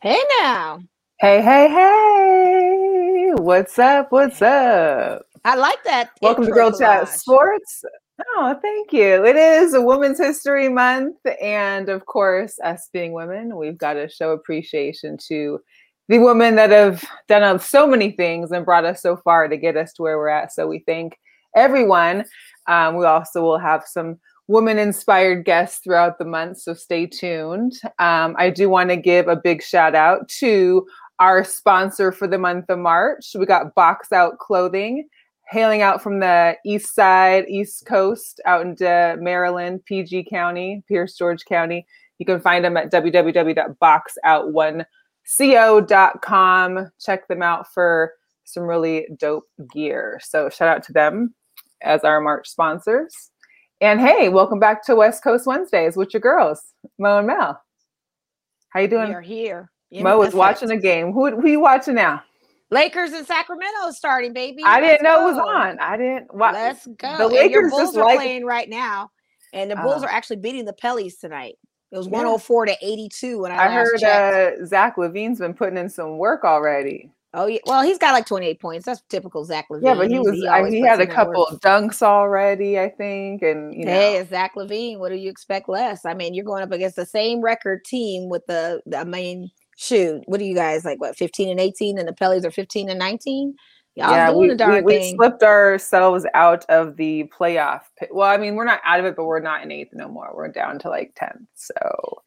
Hey now. Hey, hey, hey. What's up? What's up? I like that. Welcome to Girl Chat Sports. Oh, thank you. It is Women's History Month. And of course, us being women, we've got to show appreciation to the women that have done so many things and brought us so far to get us to where we're at. So we thank everyone. We also will have some women-inspired guests throughout the month, so stay tuned. I do want to give a big shout out to our sponsor for the month of March. We got Box Out Clothing, hailing out from the east side, east coast, out into Maryland, PG County, Pierce George County. You can find them at www.boxout1co.com. Check them out for some really dope gear. So shout out to them as our March sponsors. And hey, welcome back to West Coast Wednesdays with your girls, Mo and Mel. How you doing? We are here. Mo is watching a game. Who are you watching now? Lakers and Sacramento starting, baby. I didn't know it was on. I didn't watch. Let's go. The Lakers just are playing right now, and the Bulls are actually beating the Pellies tonight. It was 104-82 when I heard Zach LaVine's been putting in some work already. Oh yeah, well he's got like 28 points. That's typical Zach LaVine. Yeah, but he had a couple of dunks already, I think. And you know, hey, Zach LaVine, what do you expect less? I mean, you're going up against the same record team with the. I mean, shoot, what are you guys like? What 15-18, and the Pellies are 15-19. Y'all doing the darn thing. We slipped ourselves out of the playoff. Well, I mean, we're not out of it, but we're not in eighth no more. We're down to like 10th. So.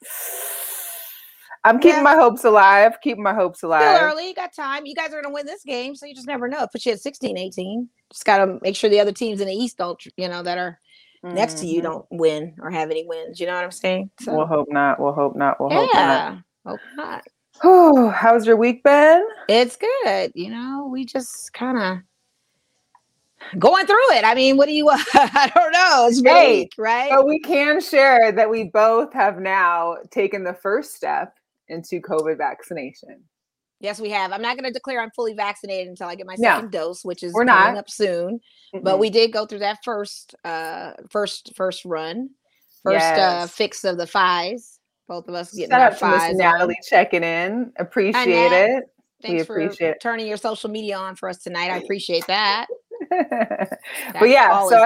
I'm keeping my hopes alive. Still early. You got time. You guys are going to win this game, so you just never know. Put you at 16-18. Just got to make sure the other teams in the East don't, you know, that are next to you don't win or have any wins. You know what I'm saying? So. We'll hope not. Hope not. Whew. How's your week been? It's good. You know, we just kind of going through it. I mean, what do you, I don't know. It's vague, right? But we can share that we both have now taken the first step into COVID vaccination. Yes, we have. I'm not going to declare I'm fully vaccinated until I get my second dose, which is coming up soon. Mm-hmm. But we did go through that first fix of the fives. Both of us getting our fives. Natalie checking in. Appreciate it. Thanks for turning your social media on for us tonight. I appreciate that. But yeah, so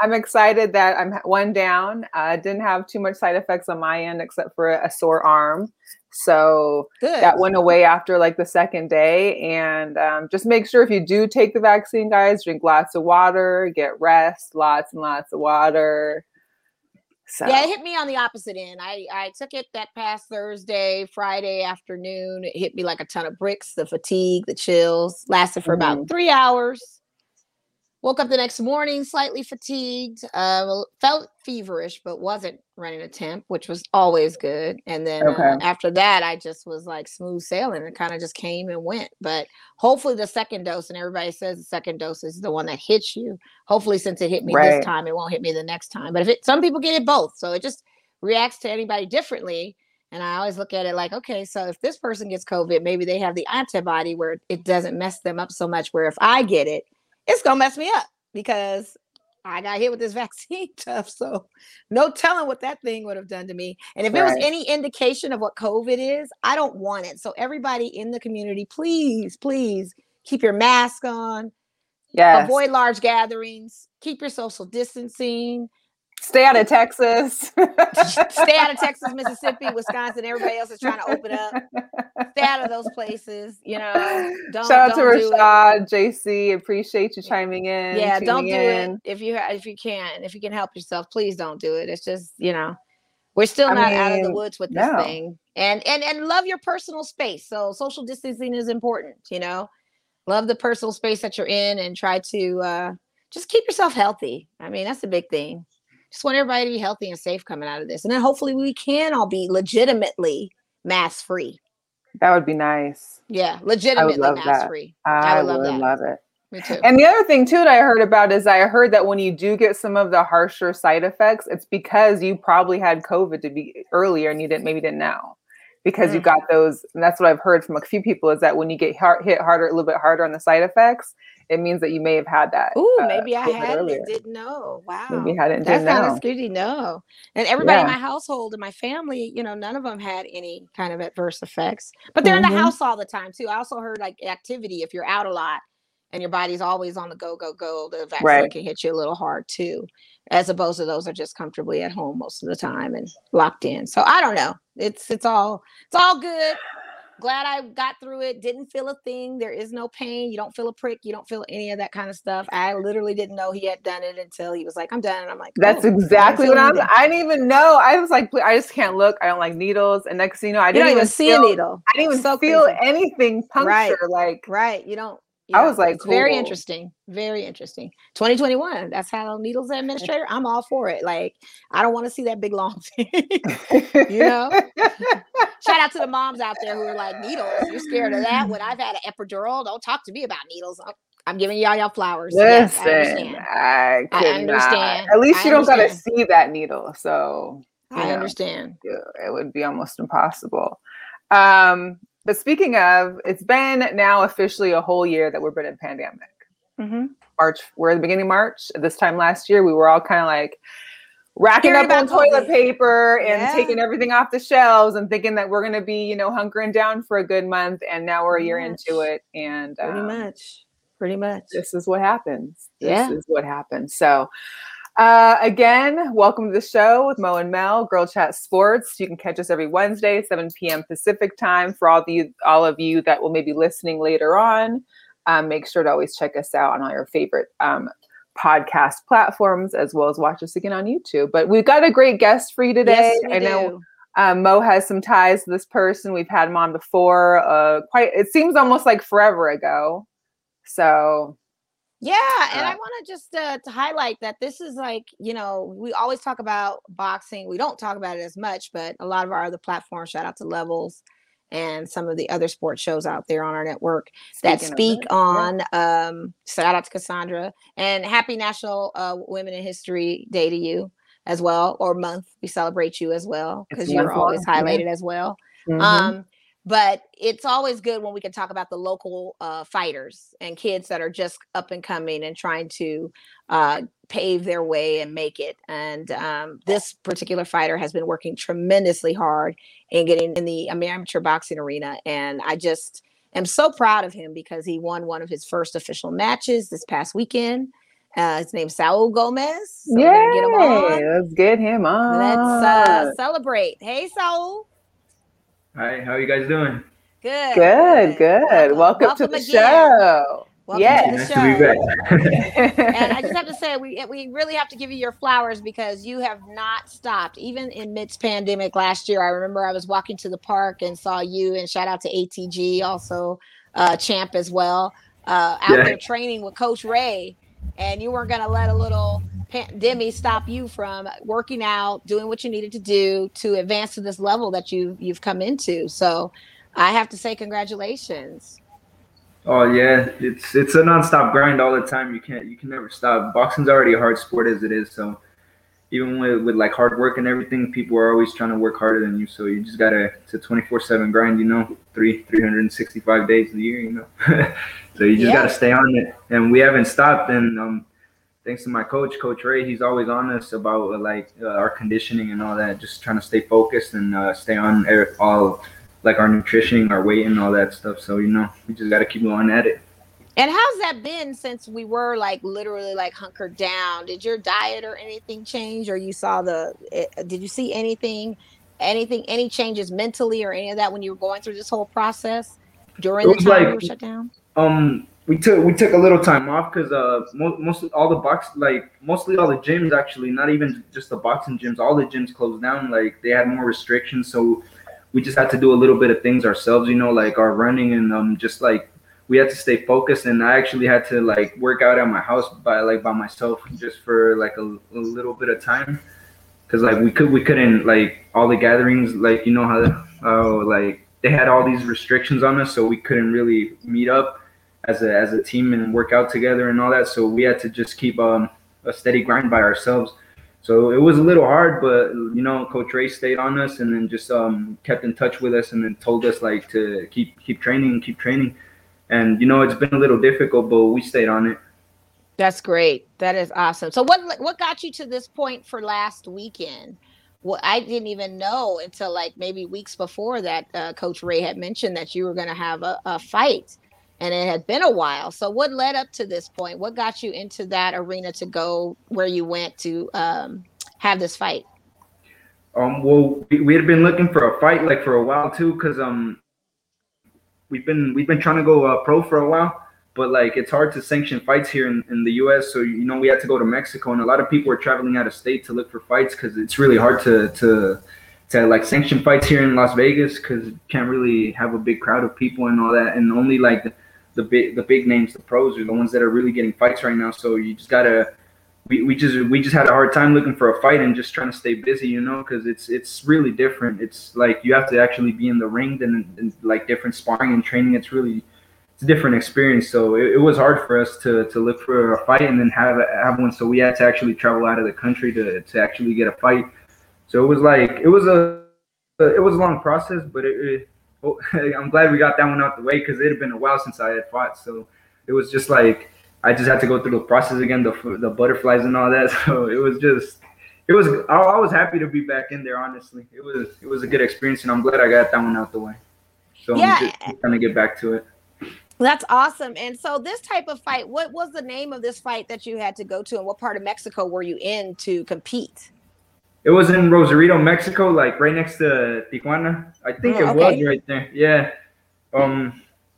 I'm excited that I'm one down. Didn't have too much side effects on my end except for a sore arm. So that went away after like the second day. And just make sure if you do take the vaccine, guys, drink lots of water, get rest, lots and lots of water. So. Yeah, it hit me on the opposite end. I took it that past Thursday, Friday afternoon. It hit me like a ton of bricks, the fatigue, the chills. Lasted for about 3 hours. Woke up the next morning slightly fatigued, felt feverish, but wasn't running a temp, which was always good. And then after that, I just was like smooth sailing. It kind of just came and went. But hopefully the second dose, and everybody says the second dose is the one that hits you. Hopefully since it hit me this time, it won't hit me the next time. But if some people get it both. So it just reacts to anybody differently. And I always look at it like, okay, so if this person gets COVID, maybe they have the antibody where it doesn't mess them up so much, where if I get it, it's going to mess me up because I got hit with this vaccine stuff. So no telling what that thing would have done to me. And if it was any indication of what COVID is, I don't want it. So everybody in the community, please, please keep your mask on. Yes. Avoid large gatherings. Keep your social distancing. Stay out of Texas. Stay out of Texas, Mississippi, Wisconsin. Everybody else is trying to open up. Stay out of those places. You know, shout out to Rashad, JC. Appreciate you chiming in. Yeah, don't do it if you can help yourself. Please don't do it. It's just you know, we're still not out of the woods with this thing. And love your personal space. So social distancing is important. You know, love the personal space that you're in and try to just keep yourself healthy. I mean, that's a big thing. Just want everybody to be healthy and safe coming out of this. And then hopefully we can all be legitimately mask free. That would be nice. Yeah, legitimately mask free. I would love it. Me too. And the other thing too that I heard about is I heard that when you do get some of the harsher side effects, it's because you probably had COVID to be earlier and you didn't know because you got those. And that's what I've heard from a few people is that when you get hit harder, a little bit harder on the side effects, it means that you may have had that. Ooh, maybe I hadn't and didn't know. Wow. Maybe I hadn't. That's kind of scary. No. And everybody in my household and my family, you know, none of them had any kind of adverse effects. But they're in the house all the time, too. I also heard like activity, if you're out a lot and your body's always on the go, go, go, the vaccine can hit you a little hard, too. As opposed to those are just comfortably at home most of the time and locked in. So I don't know. It's all good. Glad I got through it. Didn't feel a thing. There is no pain. You don't feel a prick. You don't feel any of that kind of stuff. I literally didn't know he had done it until he was like, I'm done. And I'm like, oh, that's exactly what I'm. I didn't even know. I was like, I just can't look. I don't like needles. And next thing you know, I didn't even see a needle. I didn't even feel anything puncture. Right. You don't. Yeah, I was like, cool. Very interesting. Very interesting. 2021. That's how needles administrator. I'm all for it. Like, I don't want to see that big long thing. You know? Shout out to the moms out there who are like, needles, you're scared of that. When I've had an epidural, don't talk to me about needles. I'm giving y'all flowers. Listen, yes, I understand. At least you don't got to see that needle. So I understand. It would be almost impossible. But speaking of, it's been now officially a whole year that we've been in pandemic. Mm-hmm. March, we're at the beginning of March. This time last year, we were all kind of like racking up on toilet paper and taking everything off the shelves and thinking that we're going to be, you know, hunkering down for a good month. And now we're a year into it. And pretty much. This is what happens. This is what happens. So again, welcome to the show with Mo and Mel, Girl Chat Sports. You can catch us every Wednesday, 7 p.m. Pacific time. For all of you that will maybe listening later on, make sure to always check us out on all your favorite podcast platforms, as well as watch us again on YouTube. But we've got a great guest for you today. Yes, I know Mo has some ties to this person. We've had him on before. It seems almost like forever ago. So. Yeah, and I want to just to highlight that this is like, you know, we always talk about boxing. We don't talk about it as much, but a lot of our other platforms, shout out to Levels and some of the other sports shows out there on our network shout out to Cassandra, and happy National Women in History Day to you as well, or month. We celebrate you as well because you're always highlighted as well. Mm-hmm. But it's always good when we can talk about the local fighters and kids that are just up and coming and trying to pave their way and make it. And this particular fighter has been working tremendously hard in getting in the amateur boxing arena. And I just am so proud of him because he won one of his first official matches this past weekend. His name's Saul Gomez. So let's get him on. Let's celebrate. Hey, Saul. Hi, how are you guys doing? Good. Welcome to the show. Welcome to the show. And I just have to say, we really have to give you your flowers because you have not stopped. Even in midst pandemic last year, I remember I was walking to the park and saw you, and shout out to ATG, also Champ as well, out there training with Coach Ray. And you weren't going to let a little pandemic stop you from working out, doing what you needed to do to advance to this level that you've come into. So I have to say congratulations. Oh, yeah. It's a nonstop grind all the time. You can never stop. Boxing's already a hard sport as it is. So even with like hard work and everything, people are always trying to work harder than you. So you just got to, it's a 24/7 grind, you know, 365 days of the year, you know. So you just got to stay on it. And we haven't stopped. And thanks to my coach, Coach Ray, he's always on us about our conditioning and all that, just trying to stay focused and stay on all like our nutrition, our weight and all that stuff. So, you know, we just got to keep going at it. And how's that been since we were like literally like hunkered down? Did your diet or anything change, or did you see anything, any changes mentally or any of that when you were going through this whole process during the time you were shut down? We took a little time off because mostly all the gyms, actually not even just the boxing gyms, all the gyms closed down. Like they had more restrictions, so we just had to do a little bit of things ourselves, you know, like our running and just like we had to stay focused. And I actually had to like work out at my house by myself just for like a little bit of time because like we couldn't like all the gatherings, like you know how like they had all these restrictions on us, so we couldn't really meet up as a team and work out together and all that. So we had to just keep a steady grind by ourselves. So it was a little hard, but you know, Coach Ray stayed on us and then just kept in touch with us and then told us like to keep training. And, you know, it's been a little difficult, but we stayed on it. That's great. That is awesome. So what got you to this point for last weekend? Well, I didn't even know until like maybe weeks before that Coach Ray had mentioned that you were going to have a fight, and it had been a while. So what led up to this point? What got you into that arena to go where you went to have this fight? Well, we had been looking for a fight like for a while too, because we've been trying to go pro for a while. But, like, it's hard to sanction fights here in the U.S., so, you know, we had to go to Mexico, and a lot of people are traveling out of state to look for fights because it's really hard to like, sanction fights here in Las Vegas because you can't really have a big crowd of people and all that, and only, like, the big names, the pros, are the ones that are really getting fights right now, so you just gotta – we just had a hard time looking for a fight and just trying to stay busy, you know, because it's really different. It's, like, you have to actually be in the ring and like, different sparring and training. It's really – it's a different experience, so it was hard for us to look for a fight and then have one. So we had to actually travel out of the country to actually get a fight. So it was like it was a long process, but I'm glad we got that one out the way because it had been a while since I had fought. So it was just like I just had to go through the process again, the butterflies and all that. So I was happy to be back in there. Honestly, it was a good experience, and I'm glad I got that one out the way. So yeah. I'm just trying to get back to it. That's awesome. And so this type of fight, what was the name of this fight that you had to go to, and what part of Mexico were you in to compete? It was in Rosarito, Mexico, like right next to Tijuana. I think it was right there. Yeah.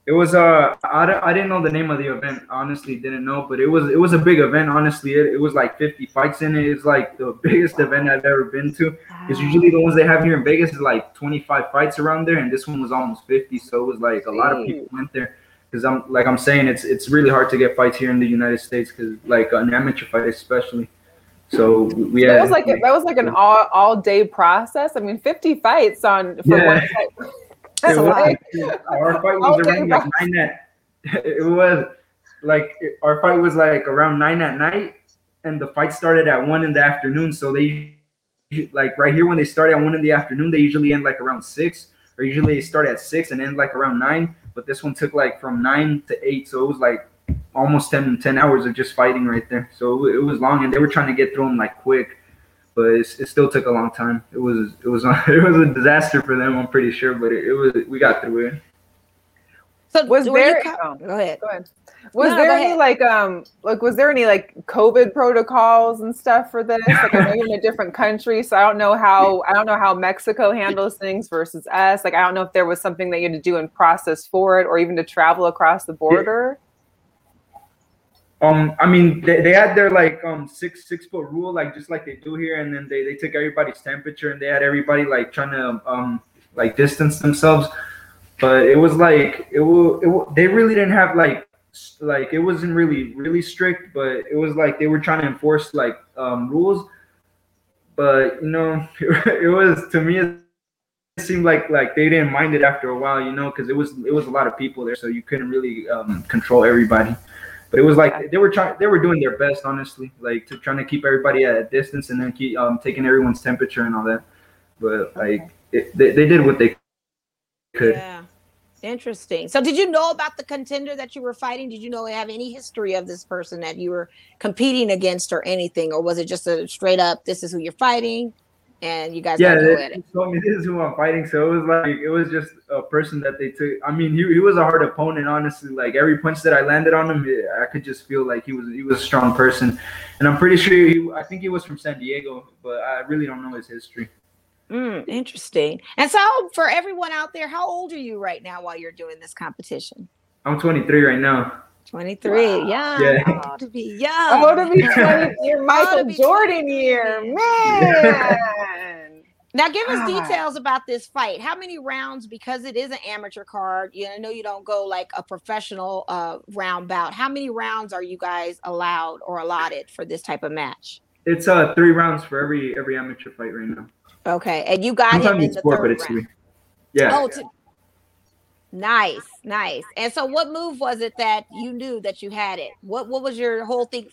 It was I didn't know the name of the event, honestly didn't know, but it was a big event, honestly. It was like 50 fights in it. It's like the biggest event I've ever been to. Because usually the ones they have here in Vegas is like 25 fights around there, and this one was almost 50, so it was like a lot of people went there. Because I'm saying, it's really hard to get fights here in the United States, because like an amateur fight especially. So yeah, that was like an all day process. I mean, 50 fights one fight. That's a lot. Our fight was around like 9 at. It was like our fight was like around 9 at night, and the fight started at 1 in the afternoon. So they like right here when they start at 1 in the afternoon, they usually end like around 6, or usually they start at 6 and end like around 9. But this one took like from 9 to 8, so it was like almost 10 hours of just fighting right there. So it was long, and they were trying to get through them like quick, but it still took a long time. It was a disaster for them, I'm pretty sure, but we got through it. So was there? Go ahead. Was there any COVID protocols and stuff for this? Like, I know you're in a different country, so I don't know how Mexico handles things versus us. Like, I don't know if there was something that you had to do in process for it, or even to travel across the border. I mean, they had their like 6-foot rule, like just like they do here, and then they took everybody's temperature, and they had everybody like trying to like distance themselves. But it was like they really didn't have like it wasn't really strict, but it was like they were trying to enforce like rules. But you know, it was, to me it seemed like they didn't mind it after a while, you know, because it was a lot of people there, so you couldn't really control everybody. But it was like they were doing their best, honestly, like to trying to keep everybody at a distance, and then keep taking everyone's temperature and all that. But like they did what they could. Yeah. Interesting. So did you know about the contender that you were fighting? Did you know they have any history of this person that you were competing against or anything? Or was it just a straight up, this is who you're fighting, and you guys got to go at it? Yeah, told me this is who I'm fighting. So it was just a person that they took. I mean, he was a hard opponent, honestly. Like every punch that I landed on him, I could just feel like he was a strong person. And I'm pretty sure I think he was from San Diego, but I really don't know his history. Interesting. And so for everyone out there, how old are you right now while you're doing this competition? I'm 23 right now. 23. Wow. Yeah. I'm old to be young. I'm old to be 23. Michael Jordan year. Man. Now give us details about this fight. How many rounds, because it is an amateur card, you know, I know you don't go like a professional round bout. How many rounds are you guys allowed or allotted for this type of match? It's 3 rounds for every amateur fight right now. Okay, and you got him in the third round. Yeah. Oh, nice. And so, what move was it that you knew that you had it? What was your whole thing?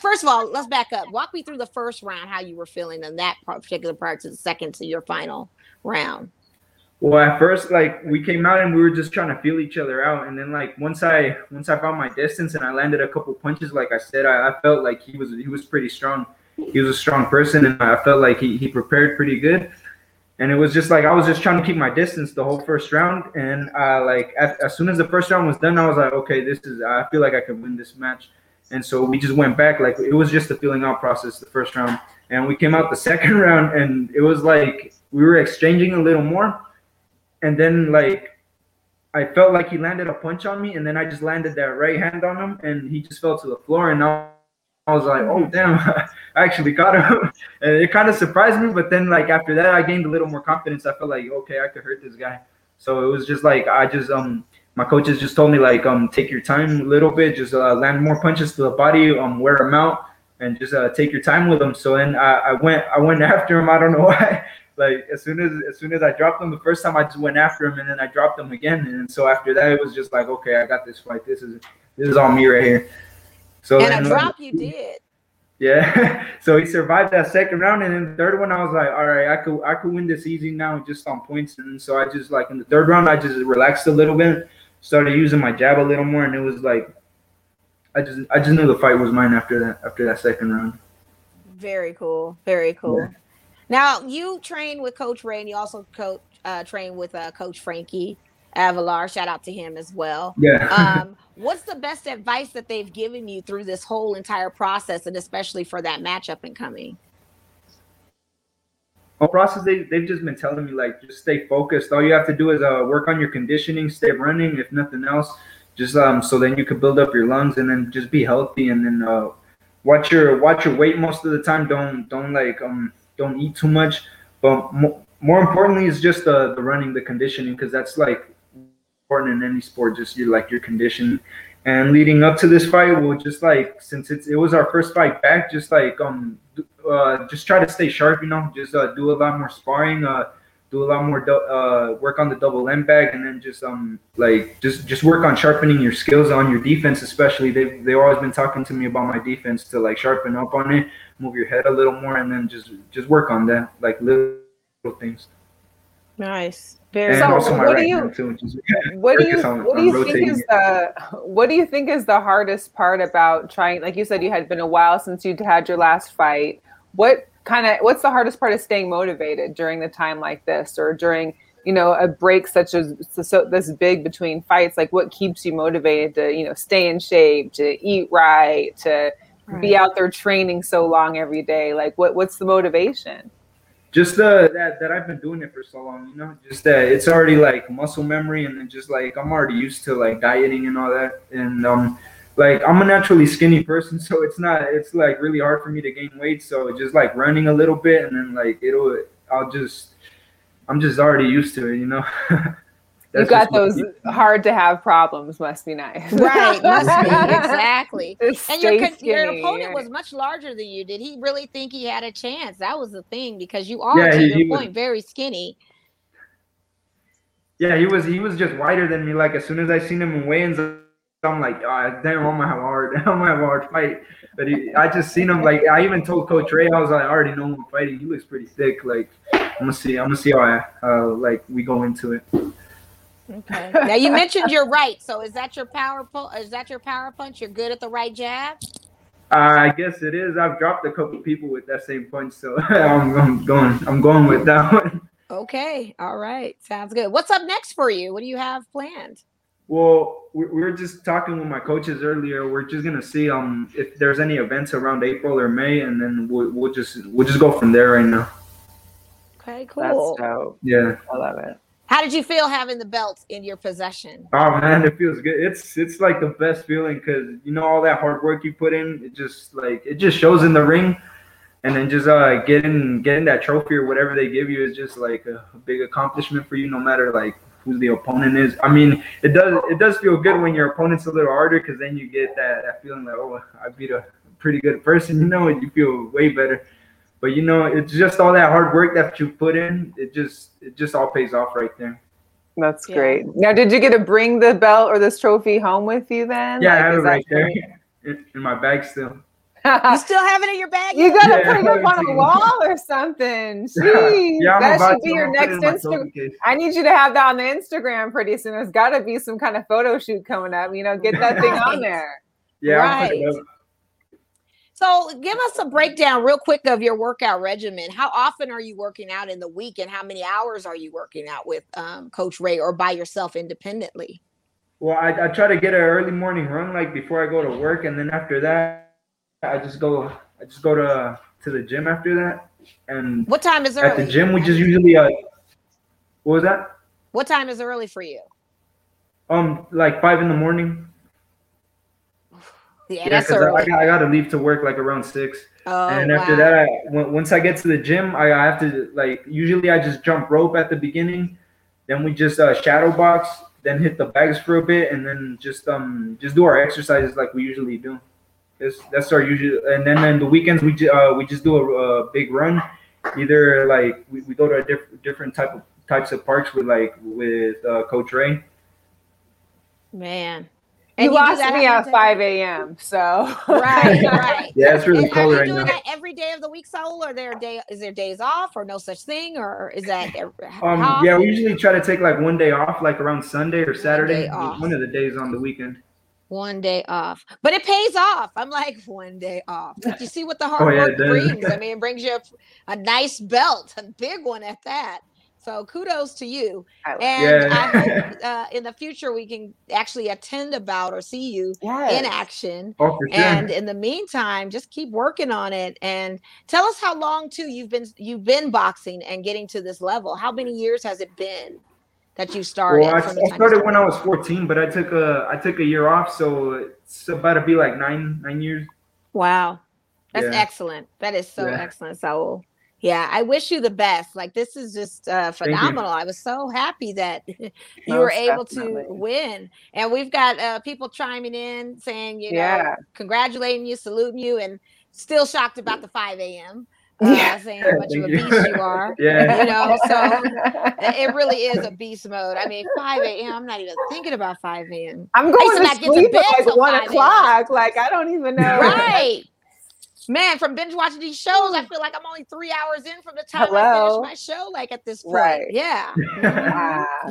First of all, let's back up. Walk me through the first round, how you were feeling in that particular part to the second to your final round. Well, at first, like, we came out and we were just trying to feel each other out. And then, like, once I found my distance and I landed a couple punches, like I said, I felt like he was pretty strong. He was a strong person, and I felt like he prepared pretty good. And it was just like I was just trying to keep my distance the whole first round. And as soon as the first round was done, I was like, okay, I feel like I can win this match. And so we just went back. Like, it was just a feeling out process the first round. And we came out the second round, and it was like we were exchanging a little more. And then, like, I felt like he landed a punch on me, and then I just landed that right hand on him, and he just fell to the floor. And I was like, oh, damn, I actually got him. And it kind of surprised me, but then, like, after that, I gained a little more confidence. I felt like, okay, I could hurt this guy. So it was just like my coaches just told me, like, take your time a little bit, just land more punches to the body, wear them out, and just take your time with them. So then I went after him. I don't know why. Like, as soon as I dropped him the first time, I just went after him, and then I dropped him again. And so after that, it was just like, okay, I got this fight. This is on me right here. So and a drop you did. Yeah. So he survived that second round, and then the third one, I was like, all right, I could win this easy now, just on points. And so I just, like, in the third round, I just relaxed a little bit, started using my jab a little more, and it was like, I just knew the fight was mine after that second round. Very cool. Very cool. Yeah. Now, you train with Coach Ray, and you also train with Coach Frankie Avalar. Shout out to him as well. Yeah. What's the best advice that they've given you through this whole entire process, and especially for that matchup incoming? The process, they've just been telling me, like, just stay focused. All you have to do is work on your conditioning, stay running, if nothing else, just so then you can build up your lungs, and then just be healthy, and then watch your weight most of the time. Don't like don't eat too much, but more importantly is just the running, the conditioning, because that's, like, important in any sport, just your condition. And leading up to this fight, we'll just, like, since it was our first fight back, just like just try to stay sharp, just do a lot more sparring, do a lot more work on the double end bag, and then just like just work on sharpening your skills on your defense, especially. They've always been talking to me about my defense, to, like, sharpen up on it, move your head a little more, and then just work on that, like, little things. Nice. Very. So what do you think is the hardest part about trying, like you said, you had been a while since you'd had your last fight. What's the hardest part of staying motivated during a time like this, or during, a break such as this big between fights? Like, what keeps you motivated to, stay in shape, to eat right, to be out there training so long every day? Like, what's the motivation? Just that I've been doing it for so long, just that it's already, like, muscle memory, and then just, like, I'm already used to, like, dieting and all that. And like, I'm a naturally skinny person, so it's like really hard for me to gain weight. So just, like, running a little bit, and then, like, I'm just already used to it, You got those hard to have problems, must be nice. Right, must be, exactly. And your opponent was much larger than you. Did he really think he had a chance? That was the thing, because you are, to your point, very skinny. Yeah, he was just wider than me. Like, as soon as I seen him in weigh-ins, I'm like, oh, damn, I'm gonna have a hard fight. But I just seen him, like, I even told Coach Ray, I was like, I already know I'm fighting. He looks pretty thick. Like, I'm gonna see how we go into it. Okay. Now, you mentioned your right. So is that your power punch? You're good at the right jab? I guess it is. I've dropped a couple people with that same punch, so I'm going with that one. Okay. All right. Sounds good. What's up next for you? What do you have planned? Well, we were just talking with my coaches earlier. We're just gonna see if there's any events around April or May, and then we'll just go from there right now. Okay. Cool. That's dope. Yeah. I love it. How did you feel having the belt in your possession? Oh, man, it feels good. It's like the best feeling, because all that hard work you put in, it just shows in the ring, and then just getting that trophy or whatever they give you is just like a big accomplishment for you, no matter like who the opponent is. I mean, it does feel good when your opponent's a little harder, because then you get that feeling like, oh, I beat a pretty good person, and you feel way better. But it's just all that hard work that you put in. It just all pays off right there. That's great. Now, did you get to bring the belt or this trophy home with you then? Yeah, I have it right there in my bag still. You still have it in your bag? You got to put it up on a wall or something. Jeez, that should be your next Instagram. I need you to have that on the Instagram pretty soon. There's got to be some kind of photo shoot coming up. You know, get that thing on there. Yeah. Right. So give us a breakdown real quick of your workout regimen. How often are you working out in the week, and how many hours are you working out with Coach Ray or by yourself independently? Well, I try to get an early morning run, like before I go to work. And then after that, I just go to the gym after that. And what time is early? At the gym, we just usually, what was that? What time is early for you? Like 5 a.m. Yeah, that's early. I got to leave to work like around 6. Oh, and after that, once I get to the gym, I have to, like, usually I just jump rope at the beginning. Then we just shadow box, then hit the bags for a bit, and then just do our exercises like we usually do. That's our usual. And then on the weekends, we just do a big run. Either like we go to a different types of parks with Coach Ray. Man. And you lost me at 5 a.m. So right. Yeah, it's really cold right now. Are you doing that every day of the week, Saul? Is there days off or no such thing, or is that? Yeah, we usually try to take like one day off, like around Sunday or Saturday. One of the days on the weekend. One day off, but it pays off. I'm like, one day off. But you see what the hard work brings. I mean, it brings you a nice belt, a big one at that. So kudos to you. I hope in the future we can actually attend a bout or see you in action. Oh, for sure. And in the meantime, just keep working on it. And tell us how long too you've been boxing and getting to this level. How many years has it been that you started? Well, I started when I was 14, but I took a year off, so it's about to be like nine years. Wow, that's excellent. That is so excellent, Saul. Yeah, I wish you the best. Like, this is just phenomenal. I was so happy that you were able to win. And we've got people chiming in saying, know, congratulating you, saluting you, and still shocked about the 5 a.m. Saying how much of a beast you are. You know, so it really is a beast mode. I mean, 5 a.m., I'm not even thinking about 5 a.m. I'm going to sleep at like 1 o'clock. Like, I don't even know. Right. Man, from binge watching these shows, I feel like I'm only 3 hours in from the time I finish my show, like at this point. Right. Yeah.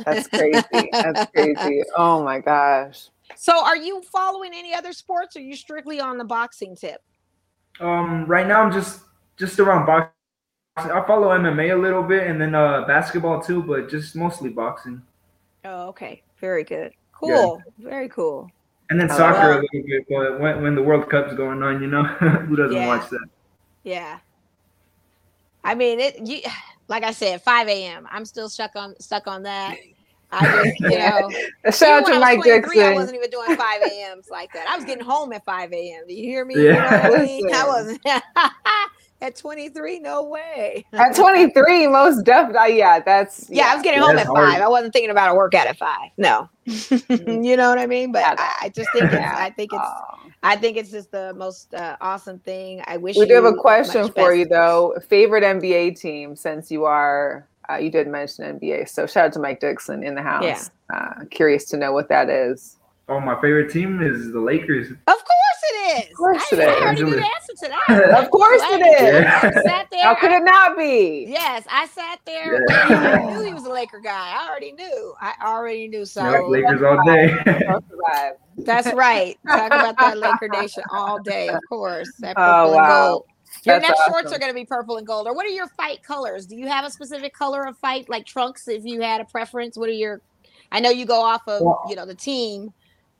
That's crazy. That's crazy. Oh, my gosh. So are you following any other sports, or are you strictly on the boxing tip? Right now, I'm just around boxing. I follow MMA a little bit, and then basketball too, but just mostly boxing. Oh, okay. Very good. Cool. Yeah. Very cool. And then soccer a little bit, but when the World Cup's going on, you know, who doesn't watch that? Yeah. I mean, like I said, 5 a.m. I'm still stuck on that. I just, you know. Shout out to Mike Dixon. I wasn't even doing 5 a.m.s like that. I was getting home at 5 a.m. Do you hear me? Yeah. You know what I mean? I wasn't. At 23, no way. At 23, most definitely. Yeah, I was getting home at 5. Hard. I wasn't thinking about a workout at 5. No. You know what I mean? But I just think I think it's just the most awesome thing. I wish we do have a question for you though. Favorite NBA team, since you are you did mention NBA. So shout out to Mike Dixon in the house. Yeah. Curious to know what that is. Oh, my favorite team is the Lakers. Of course it is. Of course it is. I already knew the answer to that. Of course it is. I sat there. How could it not be? Yes, I sat there. Yeah. I knew he was a Laker guy. I already knew. So Lakers all day. That's right. Talk about that Laker Nation all day. Of course. That purple and gold. Your next shorts are going to be purple and gold. Or what are your fight colors? Do you have a specific color of fight, like trunks? If you had a preference, what are your? I know you go off of the team.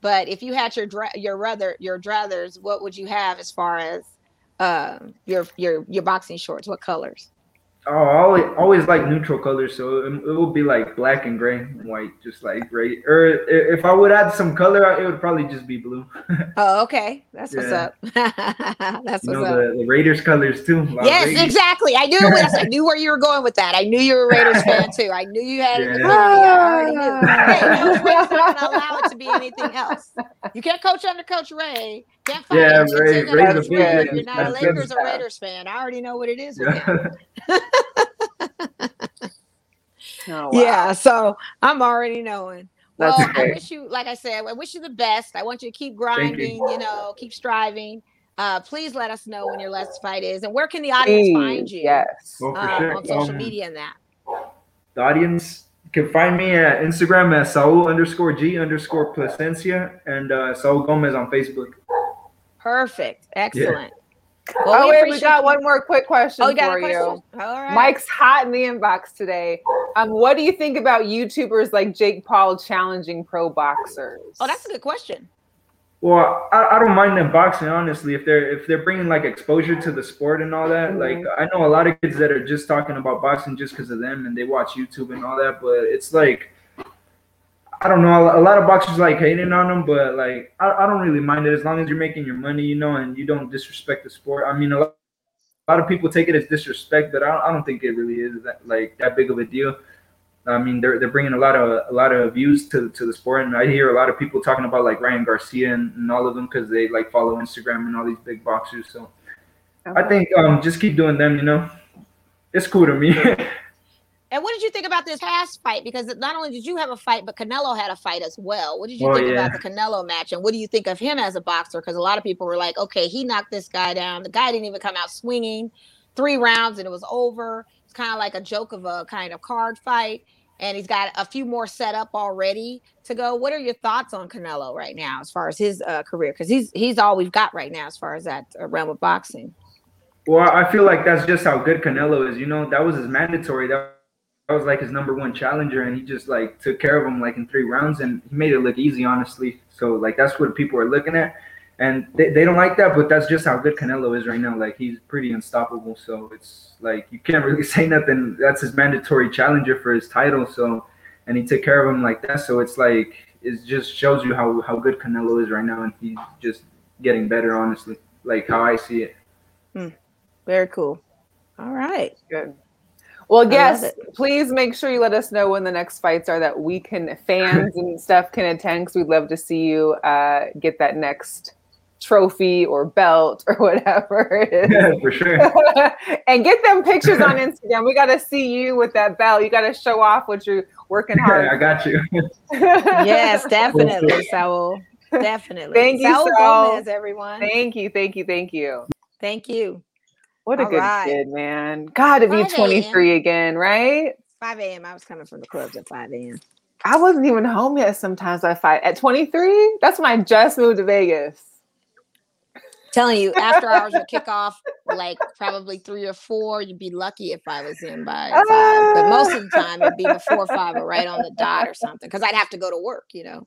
But if you had your druthers, what would you have as far as your boxing shorts? What colors? Oh, I always like neutral colors, so it will be like black and gray and white, just like gray. Or if I would add some color, it would probably just be blue. Oh, okay, that's what's up. That's what's up. The Raiders colors too. Yes, Raiders. Exactly. I knew where you were going with that. I knew you were a Raiders fan too. I knew you had it in the already knew. Hey, Coach Ray's not gonna allow it to be anything else. You can't coach under Coach Ray. Can't find Ray. You're not a Lakers or Raiders fan. I already know what it is with him. Oh, wow. Yeah, so I'm already knowing. Well, I wish you, like I said, I wish you the best. I want you to keep grinding, keep striving. Please let us know when your last fight is, and where can the audience find you? Yes, on social media and that. The audience can find me at Instagram at Saul_G_Placencia and Saul Gomez on Facebook. Perfect, excellent. Yeah. Well, we got one more quick question for you. All right. Mike's hot in the inbox today. What do you think about YouTubers like Jake Paul challenging pro boxers? Oh, that's a good question. Well, I don't mind them boxing, honestly, if they're bringing like exposure to the sport and all that. Like, I know a lot of kids that are just talking about boxing just because of them, and they watch YouTube and all that. But it's like, I don't know, a lot of boxers like hating on them, but like I don't really mind it as long as you're making your money, you know, and you don't disrespect the sport. I mean, a lot of people take it as disrespect, but I don't think it really is that big of a deal. I mean, they're bringing a lot of views to the sport, and I hear a lot of people talking about like Ryan Garcia and all of them because they like follow Instagram and all these big boxers. So I think just keep doing them, you know. It's cool to me. And what did you think about this past fight? Because not only did you have a fight, but Canelo had a fight as well. What did you think about the Canelo match, and what do you think of him as a boxer? Because a lot of people were like, okay, he knocked this guy down. The guy didn't even come out swinging. 3 rounds and it was over. It's kind of like a joke of a kind of card fight, and he's got a few more set up already to go. What are your thoughts on Canelo right now as far as his career? Because he's all we've got right now as far as that realm of boxing. Well, I feel like that's just how good Canelo is. You know, that was his mandatory. That was like his #1 challenger, and he just like took care of him like in 3 rounds, and he made it look easy, honestly. So like that's what people are looking at. And they don't like that, but that's just how good Canelo is right now. Like, he's pretty unstoppable. So it's like you can't really say nothing. That's his mandatory challenger for his title. So, and he took care of him like that. So it's like it just shows you how good Canelo is right now. And he's just getting better, honestly, like how I see it. Very cool. All right. Good. Well, yes, please make sure you let us know when the next fights are that we can, fans and stuff, can attend, because we'd love to see you get that next trophy or belt or whatever it is. Yeah, for sure. And get them pictures on Instagram. We got to see you with that belt. You got to show off what you're working hard. Yeah, I got you. Yes, definitely, Saul. Definitely. Thank you, Saul Gomez, everyone. Thank you. Thank you. What a good kid, man. God, to be 23 again, right? 5 a.m. I was coming from the clubs at 5 a.m. I wasn't even home yet sometimes I fight. At 23? That's when I just moved to Vegas. Telling you, after hours would kick off like probably 3 or 4. You'd be lucky if I was in by 5, but most of the time it'd be before 5 or right on the dot or something, because I'd have to go to work, you know.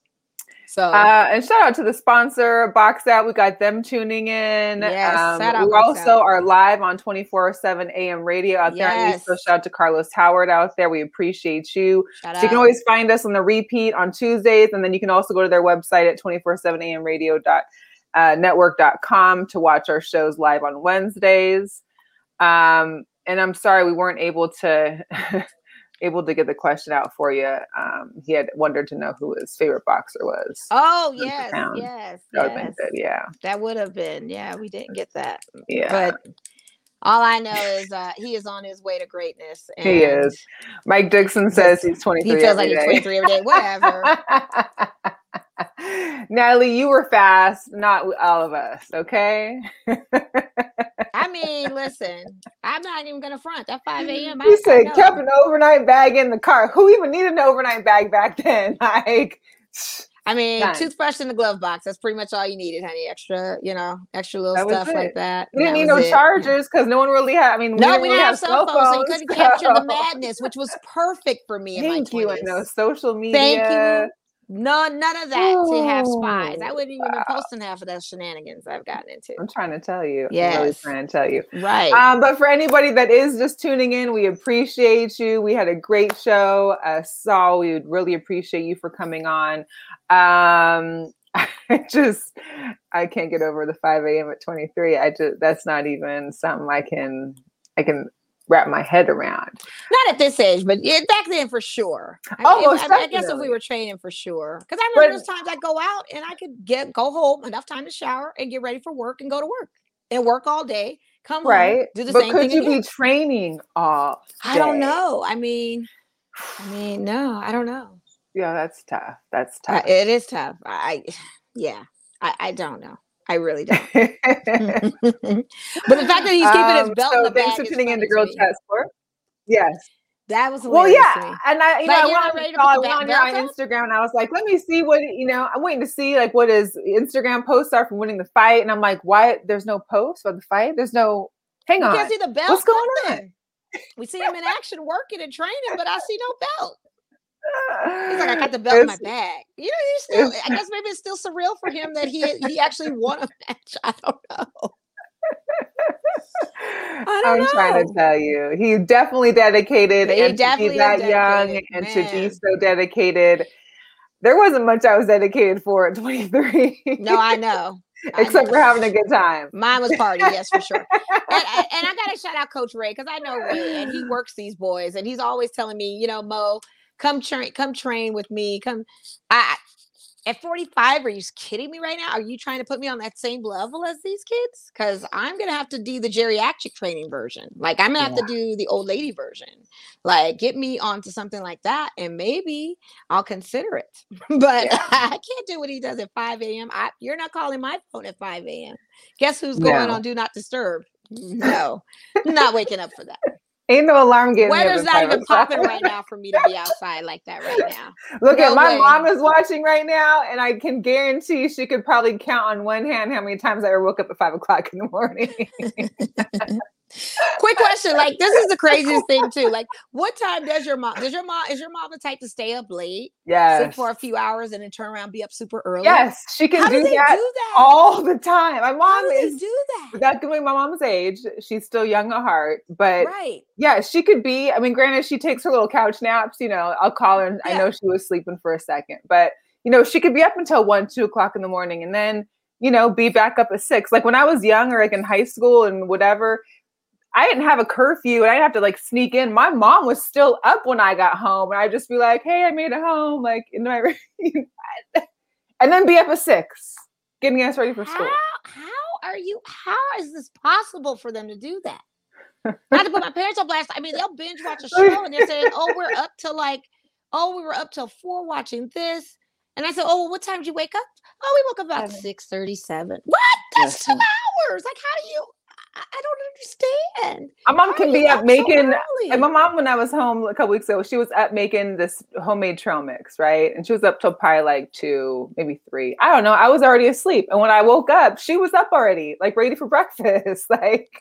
So and shout out to the sponsor Box Out. We got them tuning in. Yes, we also are live on 24/7 AM radio out there. And so shout out to Carlos Howard out there. We appreciate you. You can always find us on the repeat on Tuesdays, and then you can also go to their website at 247amradio.network.com to watch our shows live on Wednesdays. And I'm sorry we weren't able to get the question out for you. He had wondered to know who his favorite boxer was. Oh, yes. That would have been good, yeah. That would have been, yeah, we didn't get that. Yeah. But all I know is he is on his way to greatness. And he is. Mike Dixon says he's 23 every day. He feels like he's 23 every day, whatever. Natalie, you were fast, not all of us, okay? I mean, listen, I'm not even going to front. At 5 a.m. You said kept an overnight bag in the car. Who even needed an overnight bag back then? Like, I mean, nice. Toothbrush in the glove box. That's pretty much all you needed, honey. Extra little stuff like that. We didn't need no chargers because no one really had. I mean, we didn't have cell phones, so you couldn't capture the madness, which was perfect for me. Thank you. And no social media. Thank you. No, none of that to have spies. I wouldn't even be posting half of those shenanigans I've gotten into. I'm trying to tell you. Yes. I'm really trying to tell you. Right. But for anybody that is just tuning in, we appreciate you. We had a great show. Saul, we would really appreciate you for coming on. I can't get over the 5 a.m. at 23. That's not even something I can wrap my head around. Not at this age, but back then for sure. I guess if we were training for sure. Because I remember those times I go out and I could go home, enough time to shower and get ready for work and go to work. And work all day, come home, do the same thing. But could you be training all day? I don't know. I mean, no, I don't know. Yeah, that's tough. It is tough. I don't know. I really don't. But the fact that he's keeping his belt in the bag. So thanks for tuning in to Girl Chat Sports. Yes. That was hilarious. Well, yeah. And I, you know, I went on your Instagram and I was like, let me see what, you know, I'm waiting to see like what his Instagram posts are from winning the fight. And I'm like, why? There's no post about the fight. There's no, hang on. You can't see the belt. What's going on? We see him in action working and training, but I see no belt. He's like, I got the belt in my bag. You know, he's still, I guess maybe it's still surreal for him that he actually won a match. I don't know. I'm trying to tell you, he definitely dedicated, and definitely to be that young and to be so dedicated. There wasn't much I was dedicated for at 23. No, I know. Except for having a good time. Mine was party, yes, for sure. And I got to shout out Coach Ray, because I know Ray, and he works these boys, and he's always telling me, you know, Mo, come train with me. Come, at 45, are you kidding me right now? Are you trying to put me on that same level as these kids? Because I'm going to have to do the geriatric training version. Like, I'm going to have to do the old lady version. Like, get me onto something like that, and maybe I'll consider it. But I can't do what he does at 5 a.m. You're not calling my phone at 5 a.m. Guess who's going on Do Not Disturb? No, not waking up for that. Ain't no alarm getting. Weather's not even popping right now for me to be outside like that right now. Look, my mom is watching right now, and I can guarantee she could probably count on one hand how many times I ever woke up at 5 o'clock in the morning. Quick question, like, this is the craziest thing too. Like, what time does your mom? Is your mom the type to stay up late? Yes. Sit for a few hours and then turn around and be up super early. Yes, she can do that all the time. My mom is do that. Without giving my mom's age, she's still young at heart, but right. Yeah, she could be. I mean, granted, she takes her little couch naps. You know, I'll call her, and I know she was sleeping for a second, but you know, she could be up until 1, 2 o'clock in the morning, and then you know, be back up at 6. Like when I was young, or like in high school and whatever. I didn't have a curfew and I'd have to like sneak in. My mom was still up when I got home and I'd just be like, hey, I made it home. Like in my room. And then be up at 6, getting us ready for school. How is this possible for them to do that? Not to put my parents on blast. I mean, they'll binge watch a show and they're saying, we were up till 4 watching this. And I said, well, what time did you wake up? Oh, we woke up about 6:37. What? That's 2 hours. Like, how do you? I don't understand. My mom can be up making, and my mom, when I was home a couple weeks ago, she was up making this homemade trail mix, right? And she was up till probably like 2, maybe 3. I don't know. I was already asleep. And when I woke up, she was up already, like ready for breakfast. Like,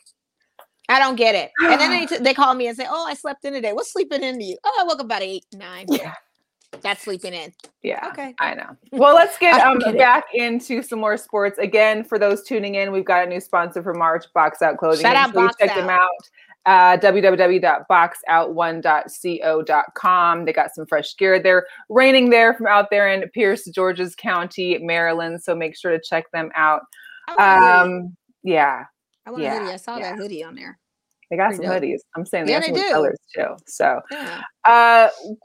I don't get it. And then they call me and say, oh, I slept in today. What's sleeping in to you? Oh, I woke up about 8, 9. Yeah. That's sleeping in. Yeah. Okay. I know. Well, let's get back into some more sports. Again, for those tuning in, we've got a new sponsor for March, Box Out Clothing. Shout out Box Out. Check them out. www.boxout1.co.com. They got some fresh gear. They're raining there from out there in Pierce, Georges County, Maryland. So make sure to check them out. Yeah. I want a hoodie. I saw that hoodie on there. They got some hoodies. I'm saying they got some colors too. So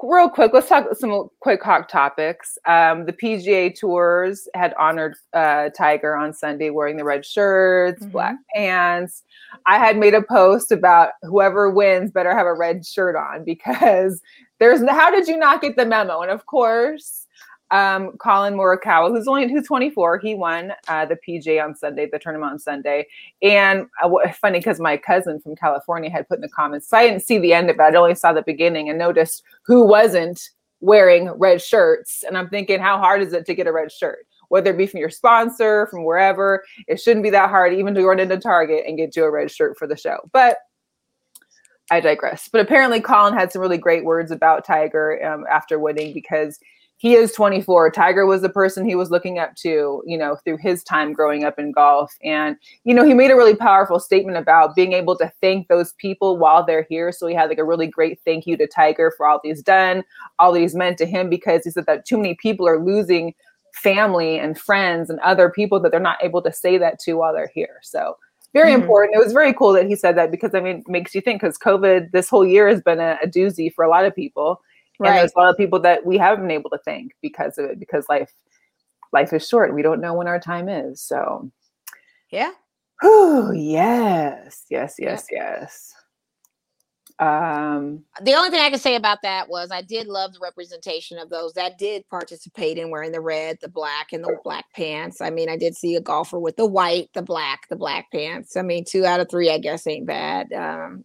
real quick, let's talk some quick hot topics. The PGA Tours had honored Tiger on Sunday wearing the red shirts, black pants. I had made a post about whoever wins better have a red shirt on because how did you not get the memo? And of course, Colin Morikawa, who's 24, he won the PGA on Sunday, the tournament on Sunday. And funny because my cousin from California had put in the comments, so I didn't see the end of it. I only saw the beginning and noticed who wasn't wearing red shirts. And I'm thinking, how hard is it to get a red shirt? Whether it be from your sponsor, from wherever, it shouldn't be that hard even to run into Target and get you a red shirt for the show. But I digress. But apparently Colin had some really great words about Tiger after winning because he is 24. Tiger was the person he was looking up to, you know, through his time growing up in golf. And, you know, he made a really powerful statement about being able to thank those people while they're here. So he had like a really great thank you to Tiger for all he's done, all that he's meant to him, because he said that too many people are losing family and friends and other people that they're not able to say that to while they're here. So very important. It was very cool that he said that because, I mean, it makes you think because COVID this whole year has been a doozy for a lot of people. Right. And there's a lot of people that we haven't been able to thank because of it, because life is short. We don't know when our time is. So, yeah. Yes. The only thing I can say about that was I did love the representation of those that did participate in wearing the red, the black, and the black pants. I mean, I did see a golfer with the white, the black pants. I mean, 2 out of 3, I guess, ain't bad.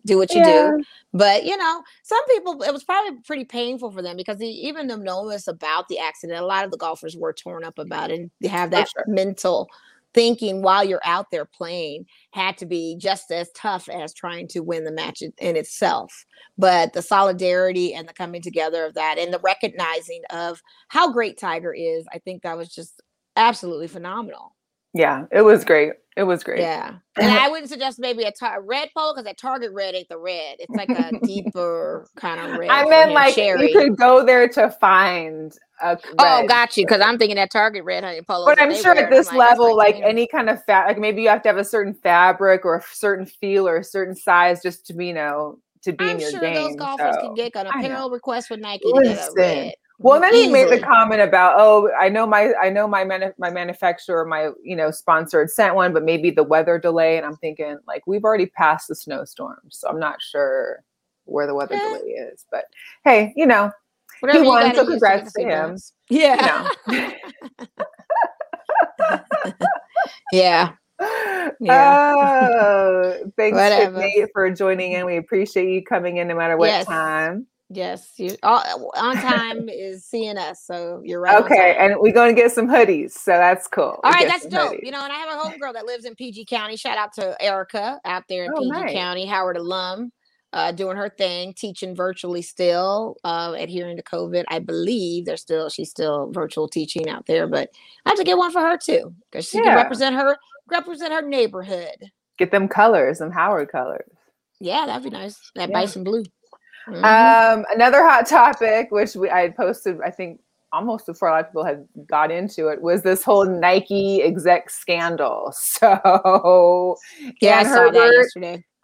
Do what you do. But, you know, some people, it was probably pretty painful for them because even the notice about the accident, a lot of the golfers were torn up about it and have that mental thinking while you're out there playing had to be just as tough as trying to win the match in itself. But the solidarity and the coming together of that and the recognizing of how great Tiger is, I think that was just absolutely phenomenal. Yeah, it was great. It was great. Yeah. And I wouldn't suggest maybe a red polo because that Target red ain't the red. It's like a deeper kind of red. I meant like cherry. You could go there to find a red. Oh, got you. Because I'm thinking that Target red honey polo. But I'm sure at this level, like any kind of fabric, like maybe you have to have a certain fabric or a certain feel or a certain size just to be, you know, to be in your game. I'm sure those golfers can get an apparel request with Nike to get a red. Well, then he made the comment about, oh, I know my manufacturer, my, you know, sponsor had sent one, but maybe the weather delay. And I'm thinking, like, we've already passed the snowstorm, so I'm not sure where the weather delay is. But hey, you know, whatever he won, so congrats to him. Yeah. You know. Yeah. Thanks to Nate for joining in. We appreciate you coming in no matter what time. Yes, you on time is seeing us, so you're right. Okay, and we're going to get some hoodies, so that's cool. All right, that's dope. Hoodies. You know, and I have a homegirl that lives in PG County. Shout out to Erica out there in PG County, Howard alum, doing her thing, teaching virtually still, adhering to COVID. I believe she's still virtual teaching out there, but I have to get one for her too because she can represent her neighborhood. Get them colors, them Howard colors. Yeah, that'd be nice. That bison blue. Mm-hmm. Another hot topic, which I had posted, I think almost before a lot of people had got into it, was this whole Nike exec scandal. So Ann Herbert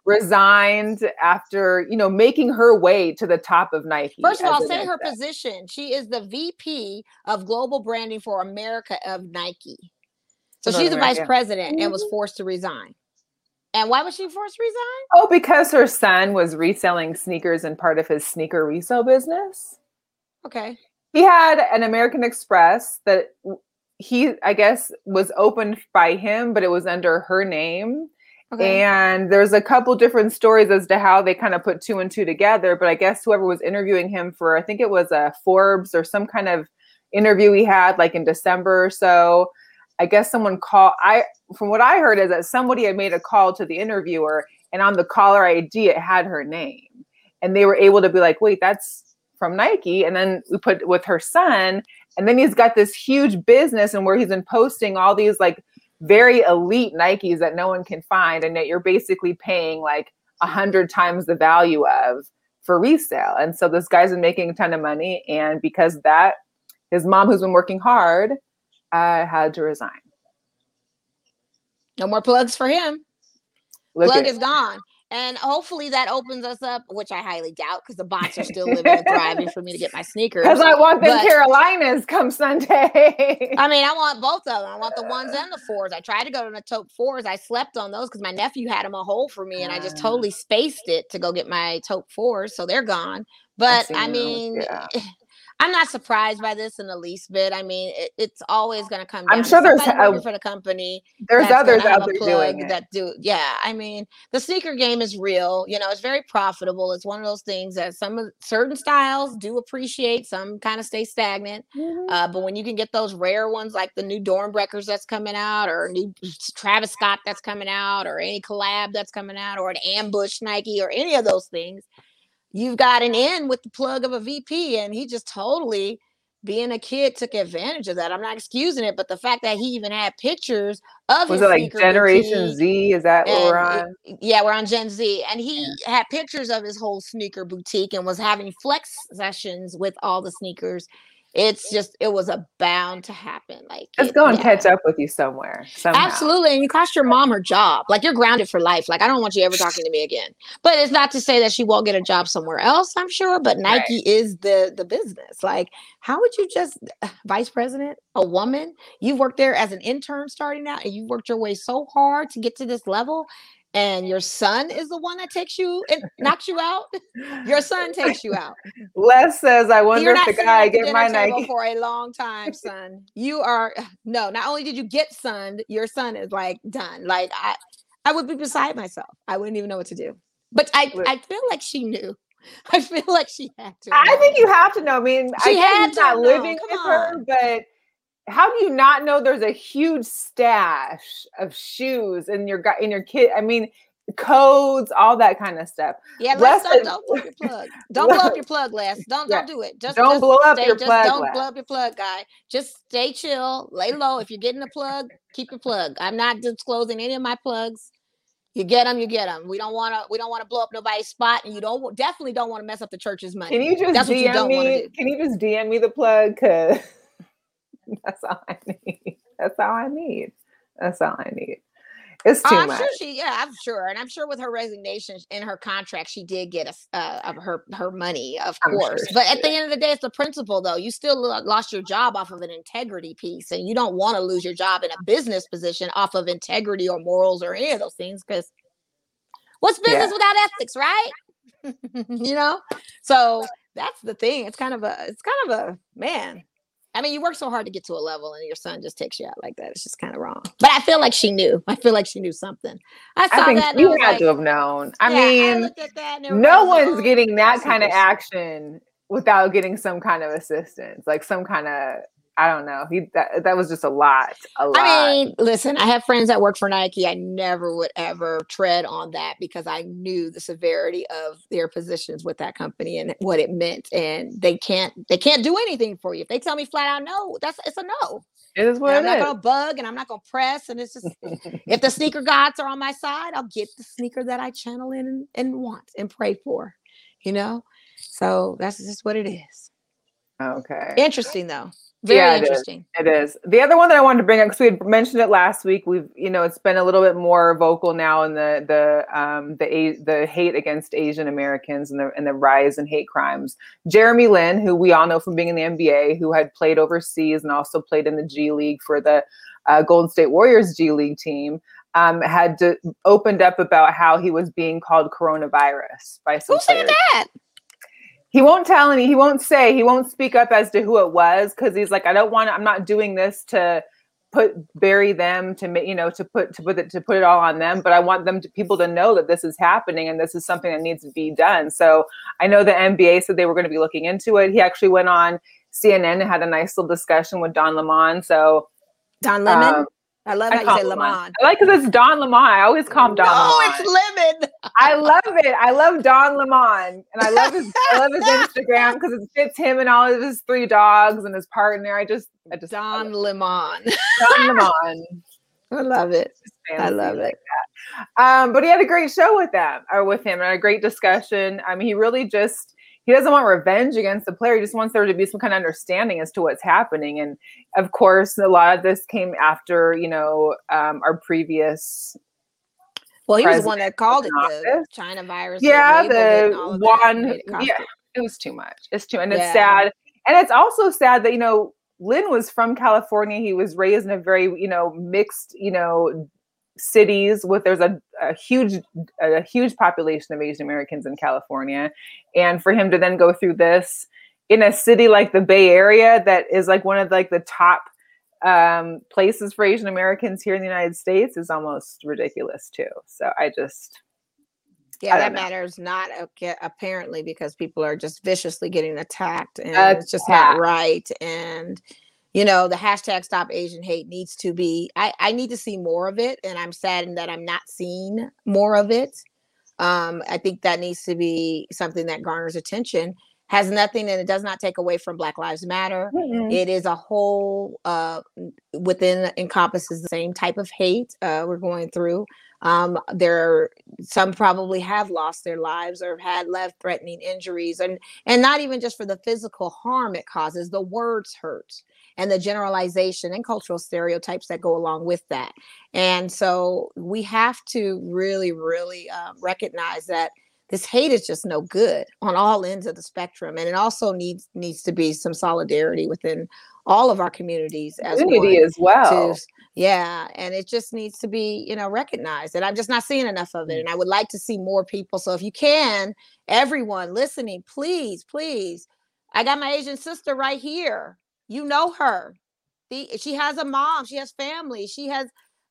resigned after, you know, making her way to the top of Nike. First of all, say her position. She is the VP of Global Branding for America of Nike. So she's the vice president and was forced to resign. And why was she forced to resign? Oh, because her son was reselling sneakers and part of his sneaker resale business. Okay. He had an American Express that he, I guess, was opened by him, but it was under her name. Okay. And there's a couple different stories as to how they kind of put 2 and 2 together. But I guess whoever was interviewing him for, I think it was a Forbes or some kind of interview he had like in December or so. I guess someone called, from what I heard is that somebody had made a call to the interviewer and on the caller ID, it had her name and they were able to be like, wait, that's from Nike. And then we put with her son and then he's got this huge business and where he's been posting all these like very elite Nikes that no one can find. And that you're basically paying like 100 times the value of for resale. And so this guy's been making a ton of money. And because of that, his mom, who's been working hard, I had to resign. No more plugs for him. Plug is gone. And hopefully that opens us up, which I highly doubt because the bots are still living and thriving for me to get my sneakers. Because I want them Carolinas come Sunday. I mean, I want both of them. I want the 1s and the 4s. I tried to go to the taupe 4s. I slept on those because my nephew had them a hole for me and I just totally spaced it to go get my taupe 4s. So they're gone. But I mean... I'm not surprised by this in the least bit. I mean, it's always going to come down. I'm sure there's working for the company. There's others out there doing it. Yeah, I mean, the sneaker game is real. You know, it's very profitable. It's one of those things that certain styles do appreciate. Some kind of stay stagnant. Mm-hmm. But when you can get those rare ones, like the new Dornbreckers that's coming out, or new Travis Scott that's coming out, or any collab that's coming out, or an ambush Nike, or any of those things. You've got an in with the plug of a VP, and he just totally, being a kid, took advantage of that. I'm not excusing it, but the fact that he even had pictures of his sneaker like Generation boutique, Z? Is that what we're on? Yeah, we're on Gen Z. And he had pictures of his whole sneaker boutique and was having flex sessions with all the sneakers. It's just, it was bound to happen. Like, let's go and catch up with you somewhere. Somehow. Absolutely. And you cost your mom her job. Like, you're grounded for life. Like, I don't want you ever talking to me again. But it's not to say that she won't get a job somewhere else, I'm sure. But Nike is the business. Like, how would you just, vice president, a woman, you've worked there as an intern starting out and you worked your way so hard to get to this level. and your son is the one that takes you and knocks you out. Your son takes you out. Les says, I wonder if the guy get my Nike for a long time, son. You are no. Not only did you get sunned, your son is like done. Like I would be beside myself. I wouldn't even know what to do. But I feel like she knew. I feel like she had to. I think you have to know. I mean, she had to not living with her, but. How do you not know there's a huge stash of shoes in your kid? I mean, codes, all that kind of stuff. Yeah, Les, don't blow up your plug. Don't blow up your plug, Les. Don't do it. Just blow up your plug. Don't blow up your plug, guy. Just stay chill, lay low. If you're getting a plug, keep your plug. I'm not disclosing any of my plugs. You get them, you get them. We don't want to blow up nobody's spot, and you definitely don't want to mess up the church's money. Can you just That's DM what you don't me? Do. Can you just DM me the plug? Cause. That's all I need. It's too much. I'm sure. And I'm sure with her resignation in her contract, she did get her money, of course. But at the end of the day, it's the principle, though. You still lost your job off of an integrity piece. And you don't want to lose your job in a business position off of integrity or morals or any of those things. Because what's business without ethics, right? You know? So that's the thing. It's kind of a man. I mean, you work so hard to get to a level and your son just takes you out like that. It's just kind of wrong. But I feel like she knew. I feel like she knew something. I think you had to have known. I mean, I looked at that and no one's getting that kind of action without getting some kind of assistance, like some kind of, I don't know. That was just a lot. I mean, listen, I have friends that work for Nike. I never would ever tread on that because I knew the severity of their positions with that company and what it meant. And they can't do anything for you. If they tell me flat out, no, it's a no. It is what it is. I'm not going to bug and I'm not going to press. And it's just, if the sneaker gods are on my side, I'll get the sneaker that I channel in and want and pray for, you know? So that's just what it is. Okay. Interesting though. Very interesting. It is. The other one that I wanted to bring up, because we had mentioned it last week, it's been a little bit more vocal now in the hate against Asian Americans and the rise in hate crimes. Jeremy Lin, who we all know from being in the NBA, who had played overseas and also played in the G League for the Golden State Warriors G League team, opened up about how he was being called coronavirus by some players. Who said that? He won't tell any, he won't speak up as to who it was. Cause he's like, I'm not doing this to bury them, to put it all on them. But I want people to know that this is happening and this is something that needs to be done. So I know the NBA said they were going to be looking into it. He actually went on CNN and had a nice little discussion with Don Lemon. So Don Lemon. I love how you say Lemon. I like because it's Don Lemon. I always call him Don Lemon. Oh, it's Lemon. I love it. I love Don Lemon. And I love his Instagram because it fits him and all of his three dogs and his partner. I just Don Lemon. Don Lemon. I love it. I love it. But he had a great show with him and a great discussion. I mean, he doesn't want revenge against the player. He just wants there to be some kind of understanding as to what's happening. And of course, a lot of this came after, our previous. Well, he was the one that called it the China virus. Yeah, the one. Yeah, it was too much. It's too, and it's sad. And it's also sad that, Lynn was from California. He was raised in a very, mixed, cities with there's a huge population of Asian Americans in California, and for him to then go through this in a city like the Bay Area that is like one of the top places for Asian Americans here in the United States is almost ridiculous too. So I don't know. Matters not apparently because people are just viciously getting attacked and it's just not right. And the hashtag Stop Asian Hate needs to be, I need to see more of it. And I'm saddened that I'm not seeing more of it. I think that needs to be something that garners attention. Has nothing, and it does not take away from Black Lives Matter. Mm-hmm. It is a whole, encompasses the same type of hate we're going through. Some probably have lost their lives or had left threatening injuries and not even just for the physical harm it causes, the words hurt and the generalization and cultural stereotypes that go along with that. And so we have to really, really recognize that this hate is just no good on all ends of the spectrum. And it also needs to be some solidarity within all of our communities as community as well. Yeah. And it just needs to be, recognized. And I'm just not seeing enough of it. And I would like to see more people. So if you can, everyone listening, please, please. I got my Asian sister right here. You know her. She has a mom. She has family. She has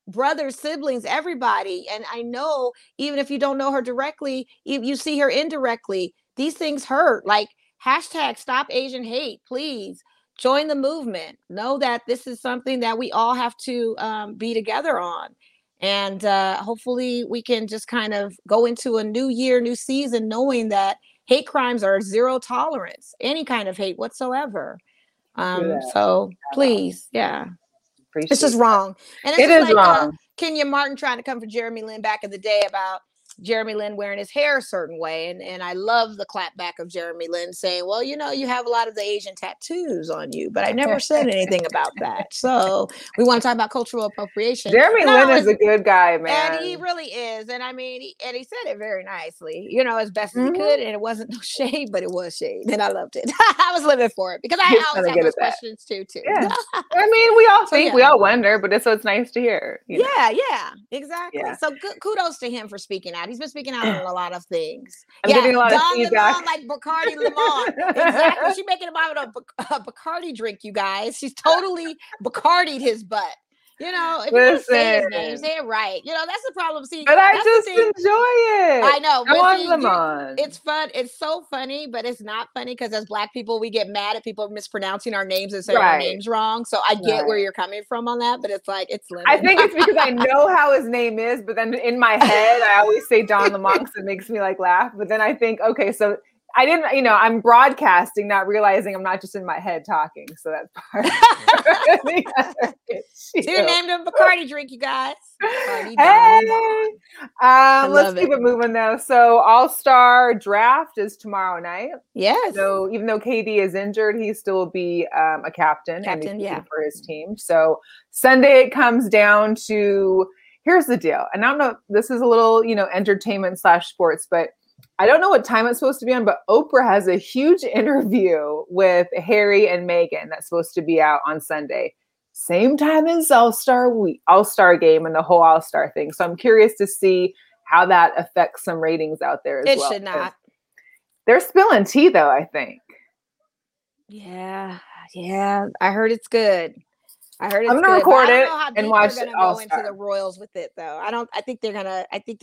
brothers, siblings, everybody. And I know even if you don't know her directly, if you see her indirectly, these things hurt. Like #StopAsianHate, please. Join the movement. Know that this is something that we all have to be together on. And hopefully we can just kind of go into a new year, new season, knowing that hate crimes are zero tolerance, any kind of hate whatsoever. So please, yeah. Appreciate it's just wrong. And it's wrong. Kenya Martin trying to come for Jeremy Lin back in the day about Jeremy Lin wearing his hair a certain way. And I love the clapback of Jeremy Lin saying, well, you have a lot of the Asian tattoos on you, but I never said anything about that. So we want to talk about cultural appropriation. Jeremy Lin is a good guy, man. And he really is. And I mean, he said it very nicely, as best as he could. And it wasn't no shade, but it was shade. And I loved it. I was living for it because I always have those questions too. Yeah. I mean, we all think, we all wonder, but it's so it's nice to hear. Yeah, exactly. Yeah. So kudos to him for speaking out. He's been speaking out on a lot of things. I'm getting a lot of feedback. Lemon, like Bacardi Lemon. Exactly. She's making him out of a Bacardi drink, you guys. She's totally Bacardi'd his butt. If you want to say his name, say it right. That's the problem. See, but I just enjoy it. I know. It's fun. It's so funny, but it's not funny because as Black people, we get mad at people mispronouncing our names and saying our names wrong. So I get where you're coming from on that, but it's like, it's Lemon. I think it's because I know how his name is, but then in my head, I always say Don Lemon because it makes me laugh. But then I think, okay, so I didn't, I'm broadcasting, not realizing I'm not just in my head talking. So that's part of it. So you named him Bacardi drink, you guys. Hey! Let's keep it moving, though. So All-Star Draft is tomorrow night. Yes. So even though KD is injured, he still will be a captain. Captain, yeah. For his team. So Sunday it comes down to, here's the deal. And I don't know, this is a little, entertainment / sports, but I don't know what time it's supposed to be on, but Oprah has a huge interview with Harry and Meghan that's supposed to be out on Sunday. Same time as All-Star game and the whole All-Star thing. So I'm curious to see how that affects some ratings out there as well. It should not. They're spilling tea, though, I think. Yeah. I heard it's good. I'm gonna record it and watch it. Go into the Royals with it, though. I think they're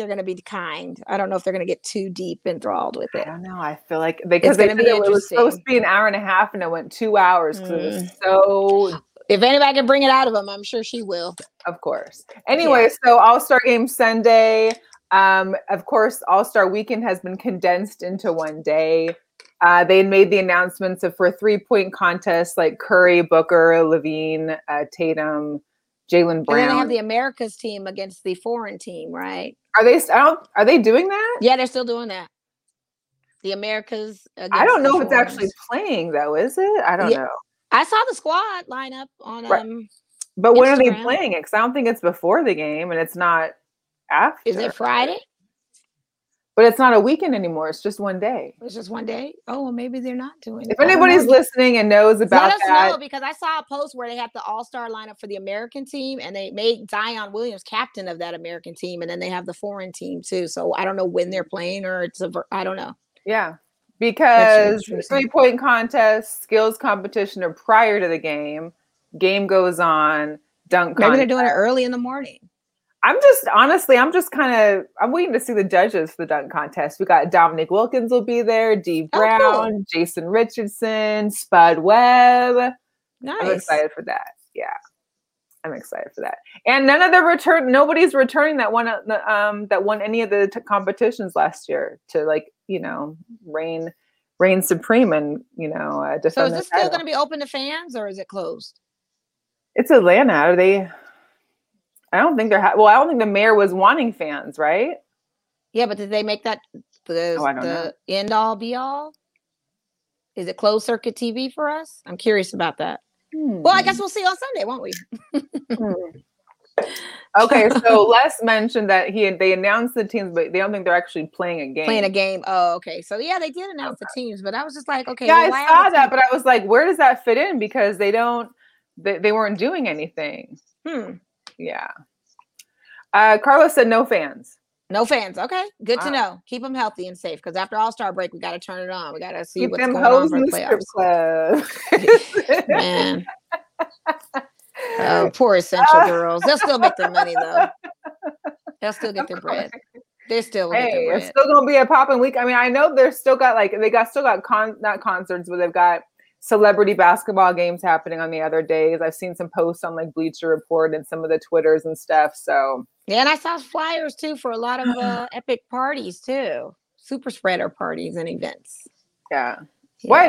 gonna be kind. I don't know if they're gonna get too deep enthralled with it. I don't know. I feel like because they said it was supposed to be an hour and a half, and it went 2 hours. Because it was so. If anybody can bring it out of them, I'm sure she will. Of course. Anyway, So All-Star Game Sunday. Of course, All-Star Weekend has been condensed into one day. They made the announcements for 3-point contests like Curry, Booker, Levine, Tatum, Jaylen Brown. And then they have the America's team against the foreign team, right? Are they doing that? Yeah, they're still doing that. The America's. I don't know if it's actually playing though, is it? I don't know. I saw the squad lineup on But when Instagram. Are they playing it? Because I don't think it's before the game, and it's not after. Is it Friday? But it's not a weekend anymore. It's just one day. It's just one day? Oh, well, maybe they're not doing it. If anybody's listening and knows about that. Let us know, because I saw a post where they had the All-Star lineup for the American team, and they made Zion Williams captain of that American team, and then they have the foreign team too. So I don't know when they're playing I don't know. Yeah, because 3-point contest, skills competition are prior to the game. Game goes on. Dunk contest. Maybe they're doing it early in the morning. I'm waiting to see the judges for the dunk contest. We got Dominique Wilkins will be there, Dee Brown, cool. Jason Richardson, Spud Webb. Nice. I'm excited for that. Yeah. I'm excited for that. And nobody's returning that won any of the competitions last year to reign supreme and, defend. So is this still going to be open to fans or is it closed? It's Atlanta. Are they... I don't think the mayor was wanting fans, right? Yeah, but did they make that the end all be all? Is it closed circuit TV for us? I'm curious about that. Well, I guess we'll see on Sunday, won't we? Okay, so Les mentioned that they announced the teams, but they don't think they're actually playing a game. Oh, okay. So yeah, they did announce the teams, but I was just like, okay. Yeah, well, I saw that, but I was like, where does that fit in? Because they weren't doing anything. Yeah. Carlos said no fans. No fans. Okay, good to know. Keep them healthy and safe, because after All-Star break, we got to turn it on. We got to see what's going on for the playoffs. Man. Oh, poor essential girls. They'll still make their money, though. They'll still get their bread. They're still going to get their bread. It's still going to be a popping week. I mean, I know they're still got, like, not concerts, but they've got celebrity basketball games happening on the other days. I've seen some posts on, like, Bleacher Report and some of the Twitters and stuff, so. Yeah, and I saw flyers, too, for a lot of epic parties, too. Super spreader parties and events. Yeah. What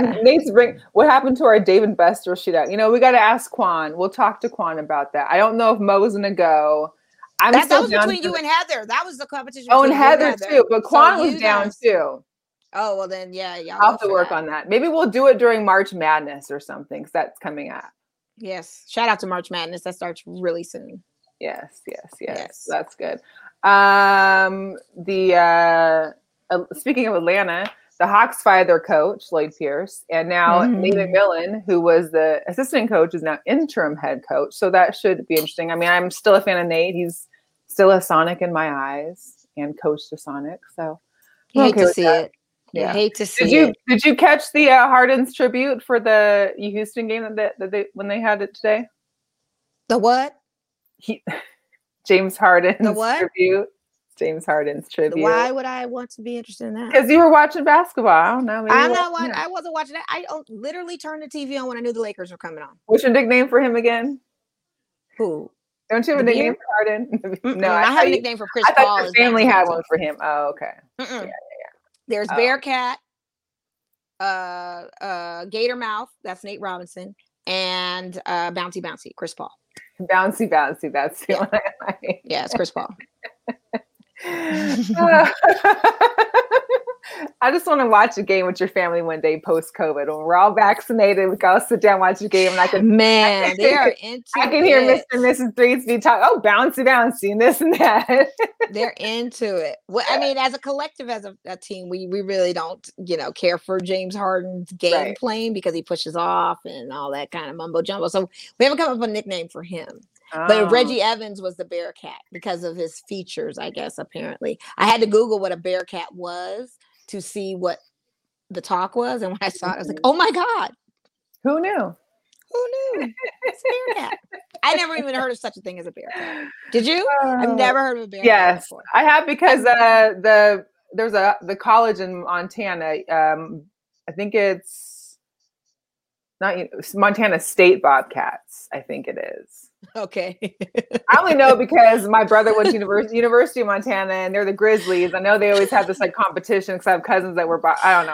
happened to our Dave and Buster shootout? You know, we got to ask Quan. We'll talk to Quan about that. I don't know if Mo's going to go. That was between you and Heather. That was the competition. Oh, and Heather, too. But Quan was down, too. Oh, well, then, yeah. I'll have to work on that. Maybe we'll do it during March Madness or something, because that's coming up. Yes. Shout out to March Madness. That starts really soon. Yes. That's good. Speaking of Atlanta, the Hawks fired their coach, Lloyd Pierce, and now Meghan Millen, who was the assistant coach, is now interim head coach. So that should be interesting. I mean, I'm still a fan of Nate. He's still a Sonic in my eyes and coach to Sonic. So you hate to see it. Yeah, hate to see it. Did you catch the Harden's tribute for the Houston game when they had it today? The what? James Harden's tribute. James Harden's tribute. Why would I want to be interested in that? Because you were watching basketball. I don't know. I wasn't watching that. I literally turned the TV on when I knew the Lakers were coming on. What's your nickname for him again? Who? Don't you have a nickname for Harden? No, I have a nickname for Chris Paul. I thought your family had one for him. Oh, okay. Yeah. There's Bearcat, Gator Mouth. That's Nate Robinson, and Bouncy Bouncy, Chris Paul. Bouncy Bouncy. That's the one I like. Yeah, it's Chris Paul. I just want to watch a game with your family one day post COVID. When we're all vaccinated, we can all sit down, watch a game, and I can hear Mr. and Mrs. Threesby talk. Oh, Bouncy Bouncy and this and that. They're into it. Well, I mean, as a collective, as a team, we really don't, care for James Harden's game playing because he pushes off and all that kind of mumbo jumbo. So we haven't come up with a nickname for him. Oh. But Reggie Evans was the Bearcat because of his features, I guess, apparently. I had to Google what a Bearcat was to see what the talk was. And when I saw it, I was like, oh, my God. Who knew? It's a Bearcat. I never even heard of such a thing as a Bearcat. Did you? I've never heard of a Bearcat before. I have because there's the college in Montana. I think it's Montana State Bobcats. I think it is. Okay. I only know because my brother went to University of Montana, and they're the Grizzlies. I know they always have this competition because I have cousins that were I don't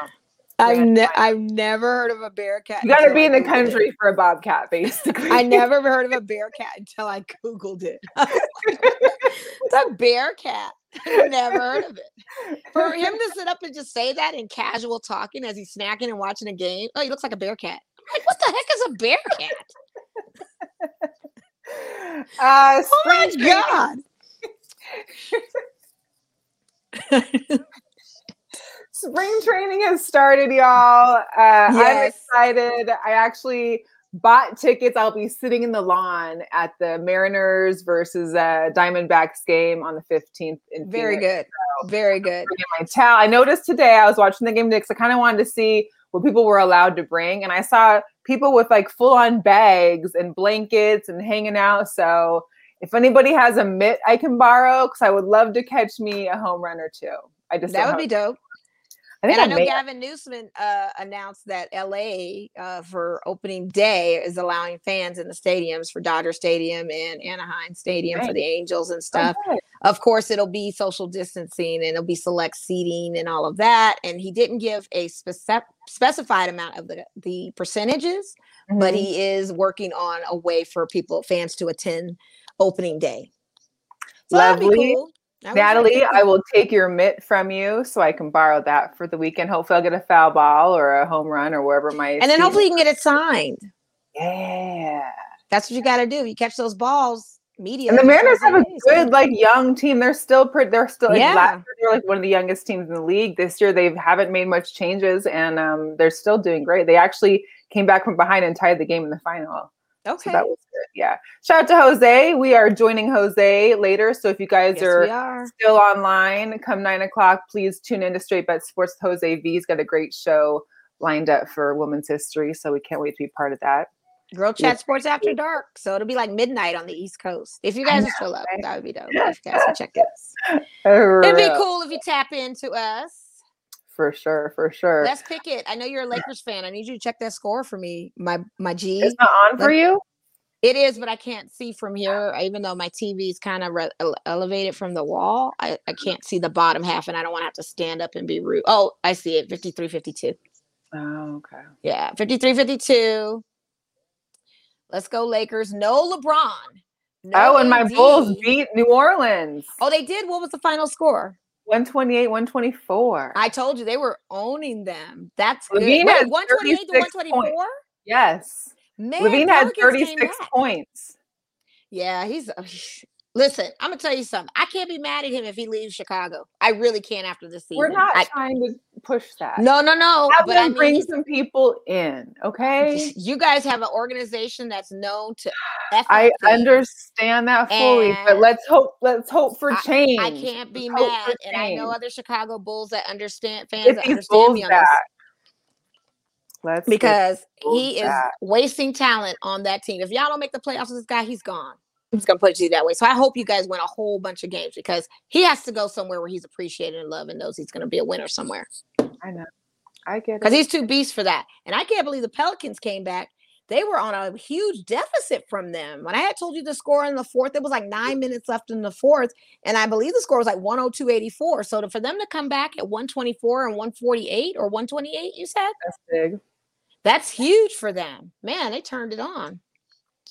know. I've never heard of a Bearcat. You got to be in the country for a Bobcat, basically. I never heard of a Bearcat until I Googled it. It's a Bearcat. I've never heard of it. For him to sit up and just say that in casual talking as he's snacking and watching a game. Oh, he looks like a Bearcat. I'm like, what the heck is a Bearcat? Oh my God! Spring training has started, y'all. I'm excited. I actually bought tickets. I'll be sitting in the lawn at the Mariners versus Diamondbacks game on the 15th. Very good. So very good. My towel. I noticed today I was watching the game because I kind of wanted to see what people were allowed to bring, and I saw people with full-on bags and blankets and hanging out. So if anybody has a mitt I can borrow, because I would love to catch me a home run or two. That would be dope. I know Gavin Newsom announced that LA for opening day is allowing fans in the stadiums for Dodger Stadium and Anaheim Stadium for the Angels and stuff. Okay. Of course, it'll be social distancing and it'll be select seating and all of that. And he didn't give a specified amount of the percentages, but he is working on a way for fans to attend opening day. So lovely. Natalie, I will take your mitt from you so I can borrow that for the weekend. Hopefully I'll get a foul ball or a home run or wherever and then hopefully you can get it signed. Yeah. That's what you got to do. You catch those balls, media. And the Mariners have a good, like, young team. They're still yeah. Last year, they're like one of the youngest teams in the league. This year they haven't made much changes, and they're still doing great. They actually came back from behind and tied the game in the final. Okay. So that was good. Yeah. Shout out to Jose. We are joining Jose later. So if you guys are still online, come 9 o'clock, please tune in to Straight Bet Sports. Jose V's got a great show lined up for Women's History. So we can't wait to be part of that. Girl Chat Sports after dark. So it'll be like midnight on the East Coast. If you guys are still up, that would be dope. If you guys would check us. It'd be cool if you tap into us. For sure, for sure. Let's pick it. I know you're a Lakers fan. I need you to check that score for me, my G. It's not on for you? It is, but I can't see from here. Even though my TV is kind of elevated from the wall, I can't see the bottom half, and I don't want to have to stand up and be rude. Oh, I see it, 53-52. Oh, okay. Yeah, 53-52. Let's go, Lakers. No LeBron. No and my Bulls beat New Orleans. Oh, they did? What was the final score? 128-124. I told you they were owning them. That's good. Wait, 128-124. Yes. Man, Levine had 36 points. Yeah, he's. Listen, I'm gonna tell you something. I can't be mad at him if he leaves Chicago. I really can't after this season. We're not trying to push that. No. Have them bring some people in, okay? You guys have an organization that's known to. I understand that fully, but let's hope for change. I can't be mad, and I know other Chicago Bulls that understand fans that understand me on this. Let's because he is wasting talent on that team. If y'all don't make the playoffs with this guy, he's gone. I'm just going to put you that way. So I hope you guys win a whole bunch of games because he has to go somewhere where he's appreciated and loved and knows he's going to be a winner somewhere. I know. I get it. Because he's too beast for that. And I can't believe the Pelicans came back. They were on a huge deficit from them. When I had told you the score in the fourth, it was like 9 minutes left in the fourth. And I believe the score was like 102-84. So for them to come back at 124 and 148 or 128, you said? That's big. That's huge for them. Man, they turned it on.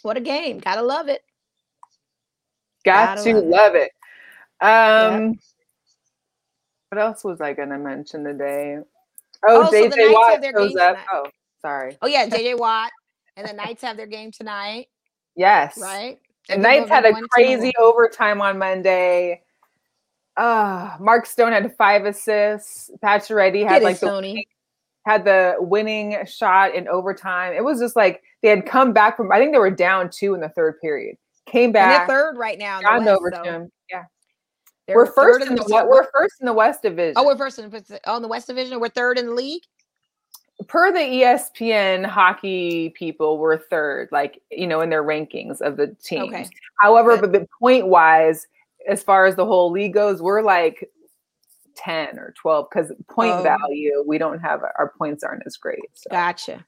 What a game. Got to love it. Got to love it. Yep. What else was I going to mention today? Oh, JJ so Watt shows up. Tonight. Oh, sorry. Oh, yeah, JJ Watt. And the Knights have their game tonight. Yes. Right? The Knights had a crazy overtime on Monday. Mark Stone had 5 assists. Pacioretty had the winning shot in overtime. It was just like they had come back from – I think they were down 2 in the third period. Came back. And they're third right now. Gotten over to him. Yeah. We're first in the West Division. Oh, we're first in the West Division. We're third in the league. Per the ESPN hockey people, we're third, like, you know, in their rankings of the teams. Okay. However, but point wise, as far as the whole league goes, we're like 10 or 12 because point value, we don't have our points aren't as great. So. Gotcha.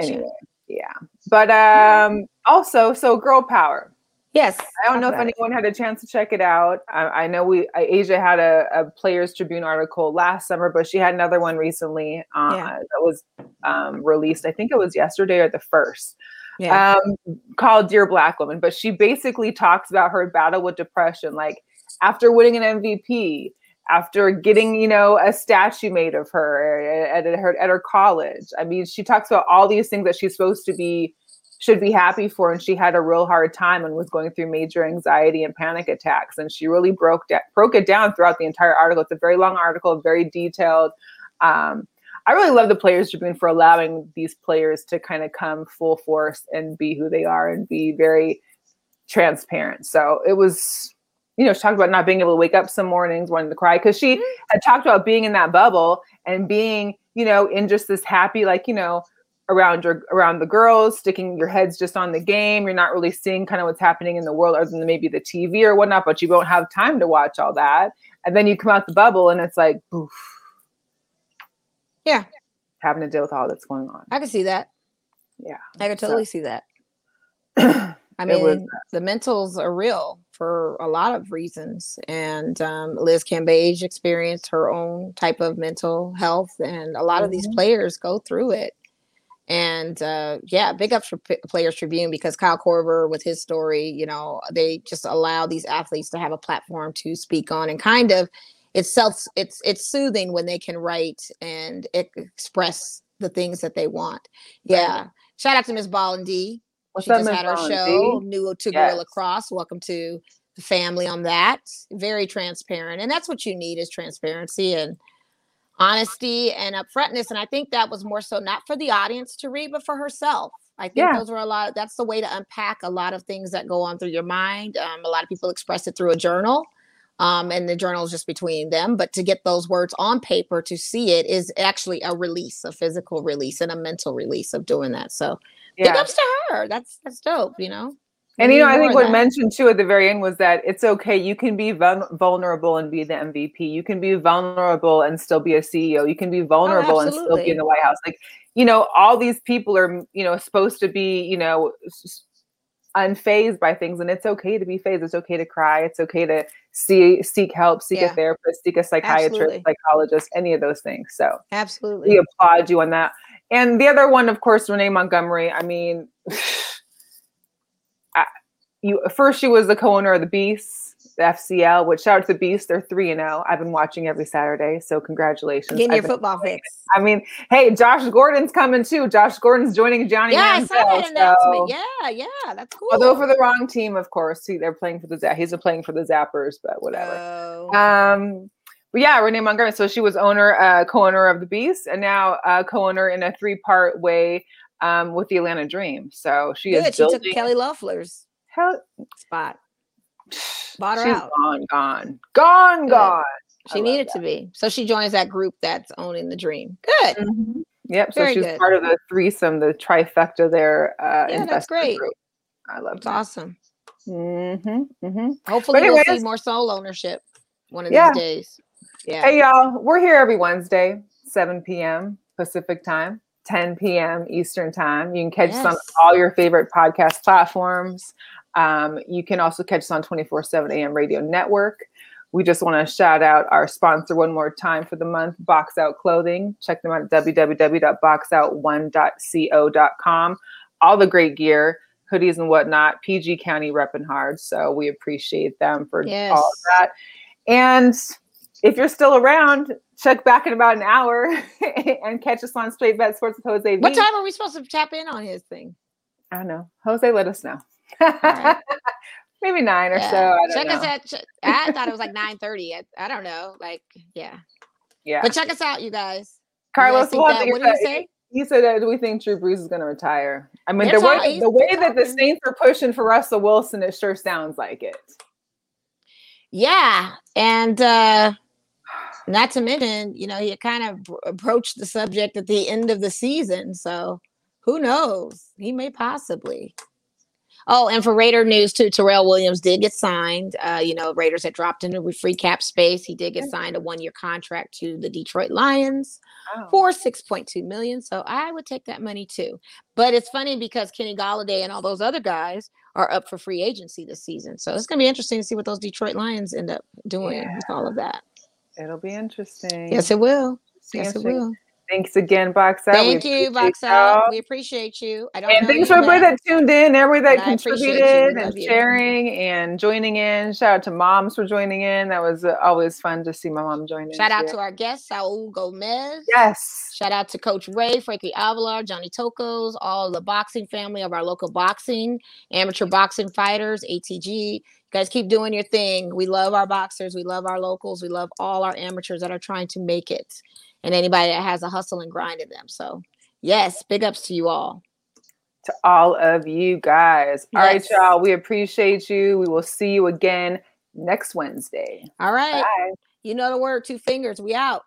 Anyway. Yeah. But also, so Girl Power. Yes. I don't know if anyone had a chance to check it out. I know Asia had a Players Tribune article last summer, but she had another one recently that was released. I think it was yesterday or the first. Yeah. Called Dear Black Woman. But she basically talks about her battle with depression. Like after winning an MVP, after getting, you know, a statue made of her at her college. I mean, she talks about all these things that she's supposed to be, should be happy for. And she had a real hard time and was going through major anxiety and panic attacks. And she really broke it down throughout the entire article. It's a very long article, very detailed. I really love the Players Tribune for allowing these players to kind of come full force and be who they are and be very transparent. So it was... You know, she talked about not being able to wake up some mornings, wanting to cry, because she had talked about being in that bubble and being, you know, in just this happy, like, you know, around the girls, sticking your heads just on the game. You're not really seeing kind of what's happening in the world other than maybe the TV or whatnot, but you won't have time to watch all that. And then you come out the bubble and it's like, oof. Yeah. Having to deal with all that's going on. I can see that. Yeah. I can totally see that. I mean, the mentals are real for a lot of reasons. And Liz Cambage experienced her own type of mental health. And a lot of these players go through it. And big up for Players Tribune, because Kyle Korver with his story, you know, they just allow these athletes to have a platform to speak on. And kind of it's soothing when they can write and express the things that they want. Yeah. Shout out to Ms. Ball and D. She just had her show, New to Gorilla Cross. Welcome to the family on that. Very transparent. And that's what you need is transparency and honesty and upfrontness. And I think that was more so not for the audience to read, but for herself. I think those were a lot. That's the way to unpack a lot of things that go on through your mind. A lot of people express it through a journal. And the journal is just between them. But to get those words on paper, to see it is actually a release, a physical release and a mental release of doing that. So big ups to her. That's dope, you know. And, you know, I think what mentioned, too, at the very end was that it's okay. You can be vulnerable and be the MVP. You can be vulnerable and still be a CEO. You can be vulnerable and still be in the White House. Like, you know, all these people are, you know, supposed to be, you know, unfazed by things. And it's okay to be phased. It's okay to cry. It's okay to seek help, seek a therapist, seek a psychiatrist, psychologist, any of those things. So absolutely, we applaud you on that. And the other one, of course, Renee Montgomery. I mean... First, she was the co-owner of the Beasts, the FCL, which shout out to the Beasts. They're 3-0. I've been watching every Saturday, so congratulations. Getting your football fix. I mean, hey, Josh Gordon's coming too. Josh Gordon's joining Johnny Manziel. Yeah, I saw that announcement. Yeah, that's cool. Although for the wrong team, of course. They're playing for the Zappers, but whatever. But yeah, Renee Montgomery. So she was co-owner of the Beasts, and now co-owner in a 3-part way with the Atlanta Dream. So she is building. She took Kelly Loeffler's spot. Bought her out. Gone. She needed to be. So she joins that group that's owning the dream. Good. Mm-hmm. Yep. Very so she's good. Part of the threesome, the trifecta there. Yeah, that's great. Group. I love that. Awesome. Mm-hmm. Mm-hmm. Hopefully we'll see more soul ownership one of these days. Yeah. Hey, y'all. We're here every Wednesday, 7 p.m. Pacific time, 10 p.m. Eastern time. You can catch us on all your favorite podcast platforms. You can also catch us on 24-7 AM radio network. We just want to shout out our sponsor one more time for the month, Box Out Clothing. Check them out at www.boxout1.co.com. All the great gear, hoodies and whatnot, PG County repping hard. So we appreciate them for all of that. And if you're still around, check back in about an hour and catch us on Straight Bet Sports with Jose V. What time are we supposed to tap in on his thing? I don't know. Jose, let us know. Right. Maybe 9 or so. I don't know. Us out. I thought it was like 9:30. I don't know. Like, yeah. But check us out, you guys. Carlos, what did you say? He said that we think Drew Brees is going to retire. I mean, the way that the Saints are pushing for Russell Wilson, it sure sounds like it. Yeah, and... Not to mention, you know, he kind of approached the subject at the end of the season. So who knows? He may possibly. Oh, and for Raider news, too, Terrell Williams did get signed. You know, Raiders had dropped into free cap space. He did get signed a 1-year contract to the Detroit Lions for $6.2 million. So I would take that money, too. But it's funny because Kenny Golladay and all those other guys are up for free agency this season. So it's going to be interesting to see what those Detroit Lions end up doing with all of that. It'll be interesting. Yes, it will. Yes, it will. Thanks again, Box Out. Thank you, Box Out. We appreciate you. And thanks for everybody that tuned in, everybody that contributed and sharing and joining in. Shout out to moms for joining in. That was always fun to see my mom join in. Shout out to our guest, Saul Gomez. Yes. Shout out to Coach Ray, Frankie Avalar, Johnny Tokos, all the boxing family of our local boxing, amateur boxing fighters, ATG. Guys, keep doing your thing. We love our boxers. We love our locals. We love all our amateurs that are trying to make it and anybody that has a hustle and grind in them. So, yes, big ups to you all. To all of you guys. All right, y'all. We appreciate you. We will see you again next Wednesday. All right. Bye. You know the word, 2 fingers. We out.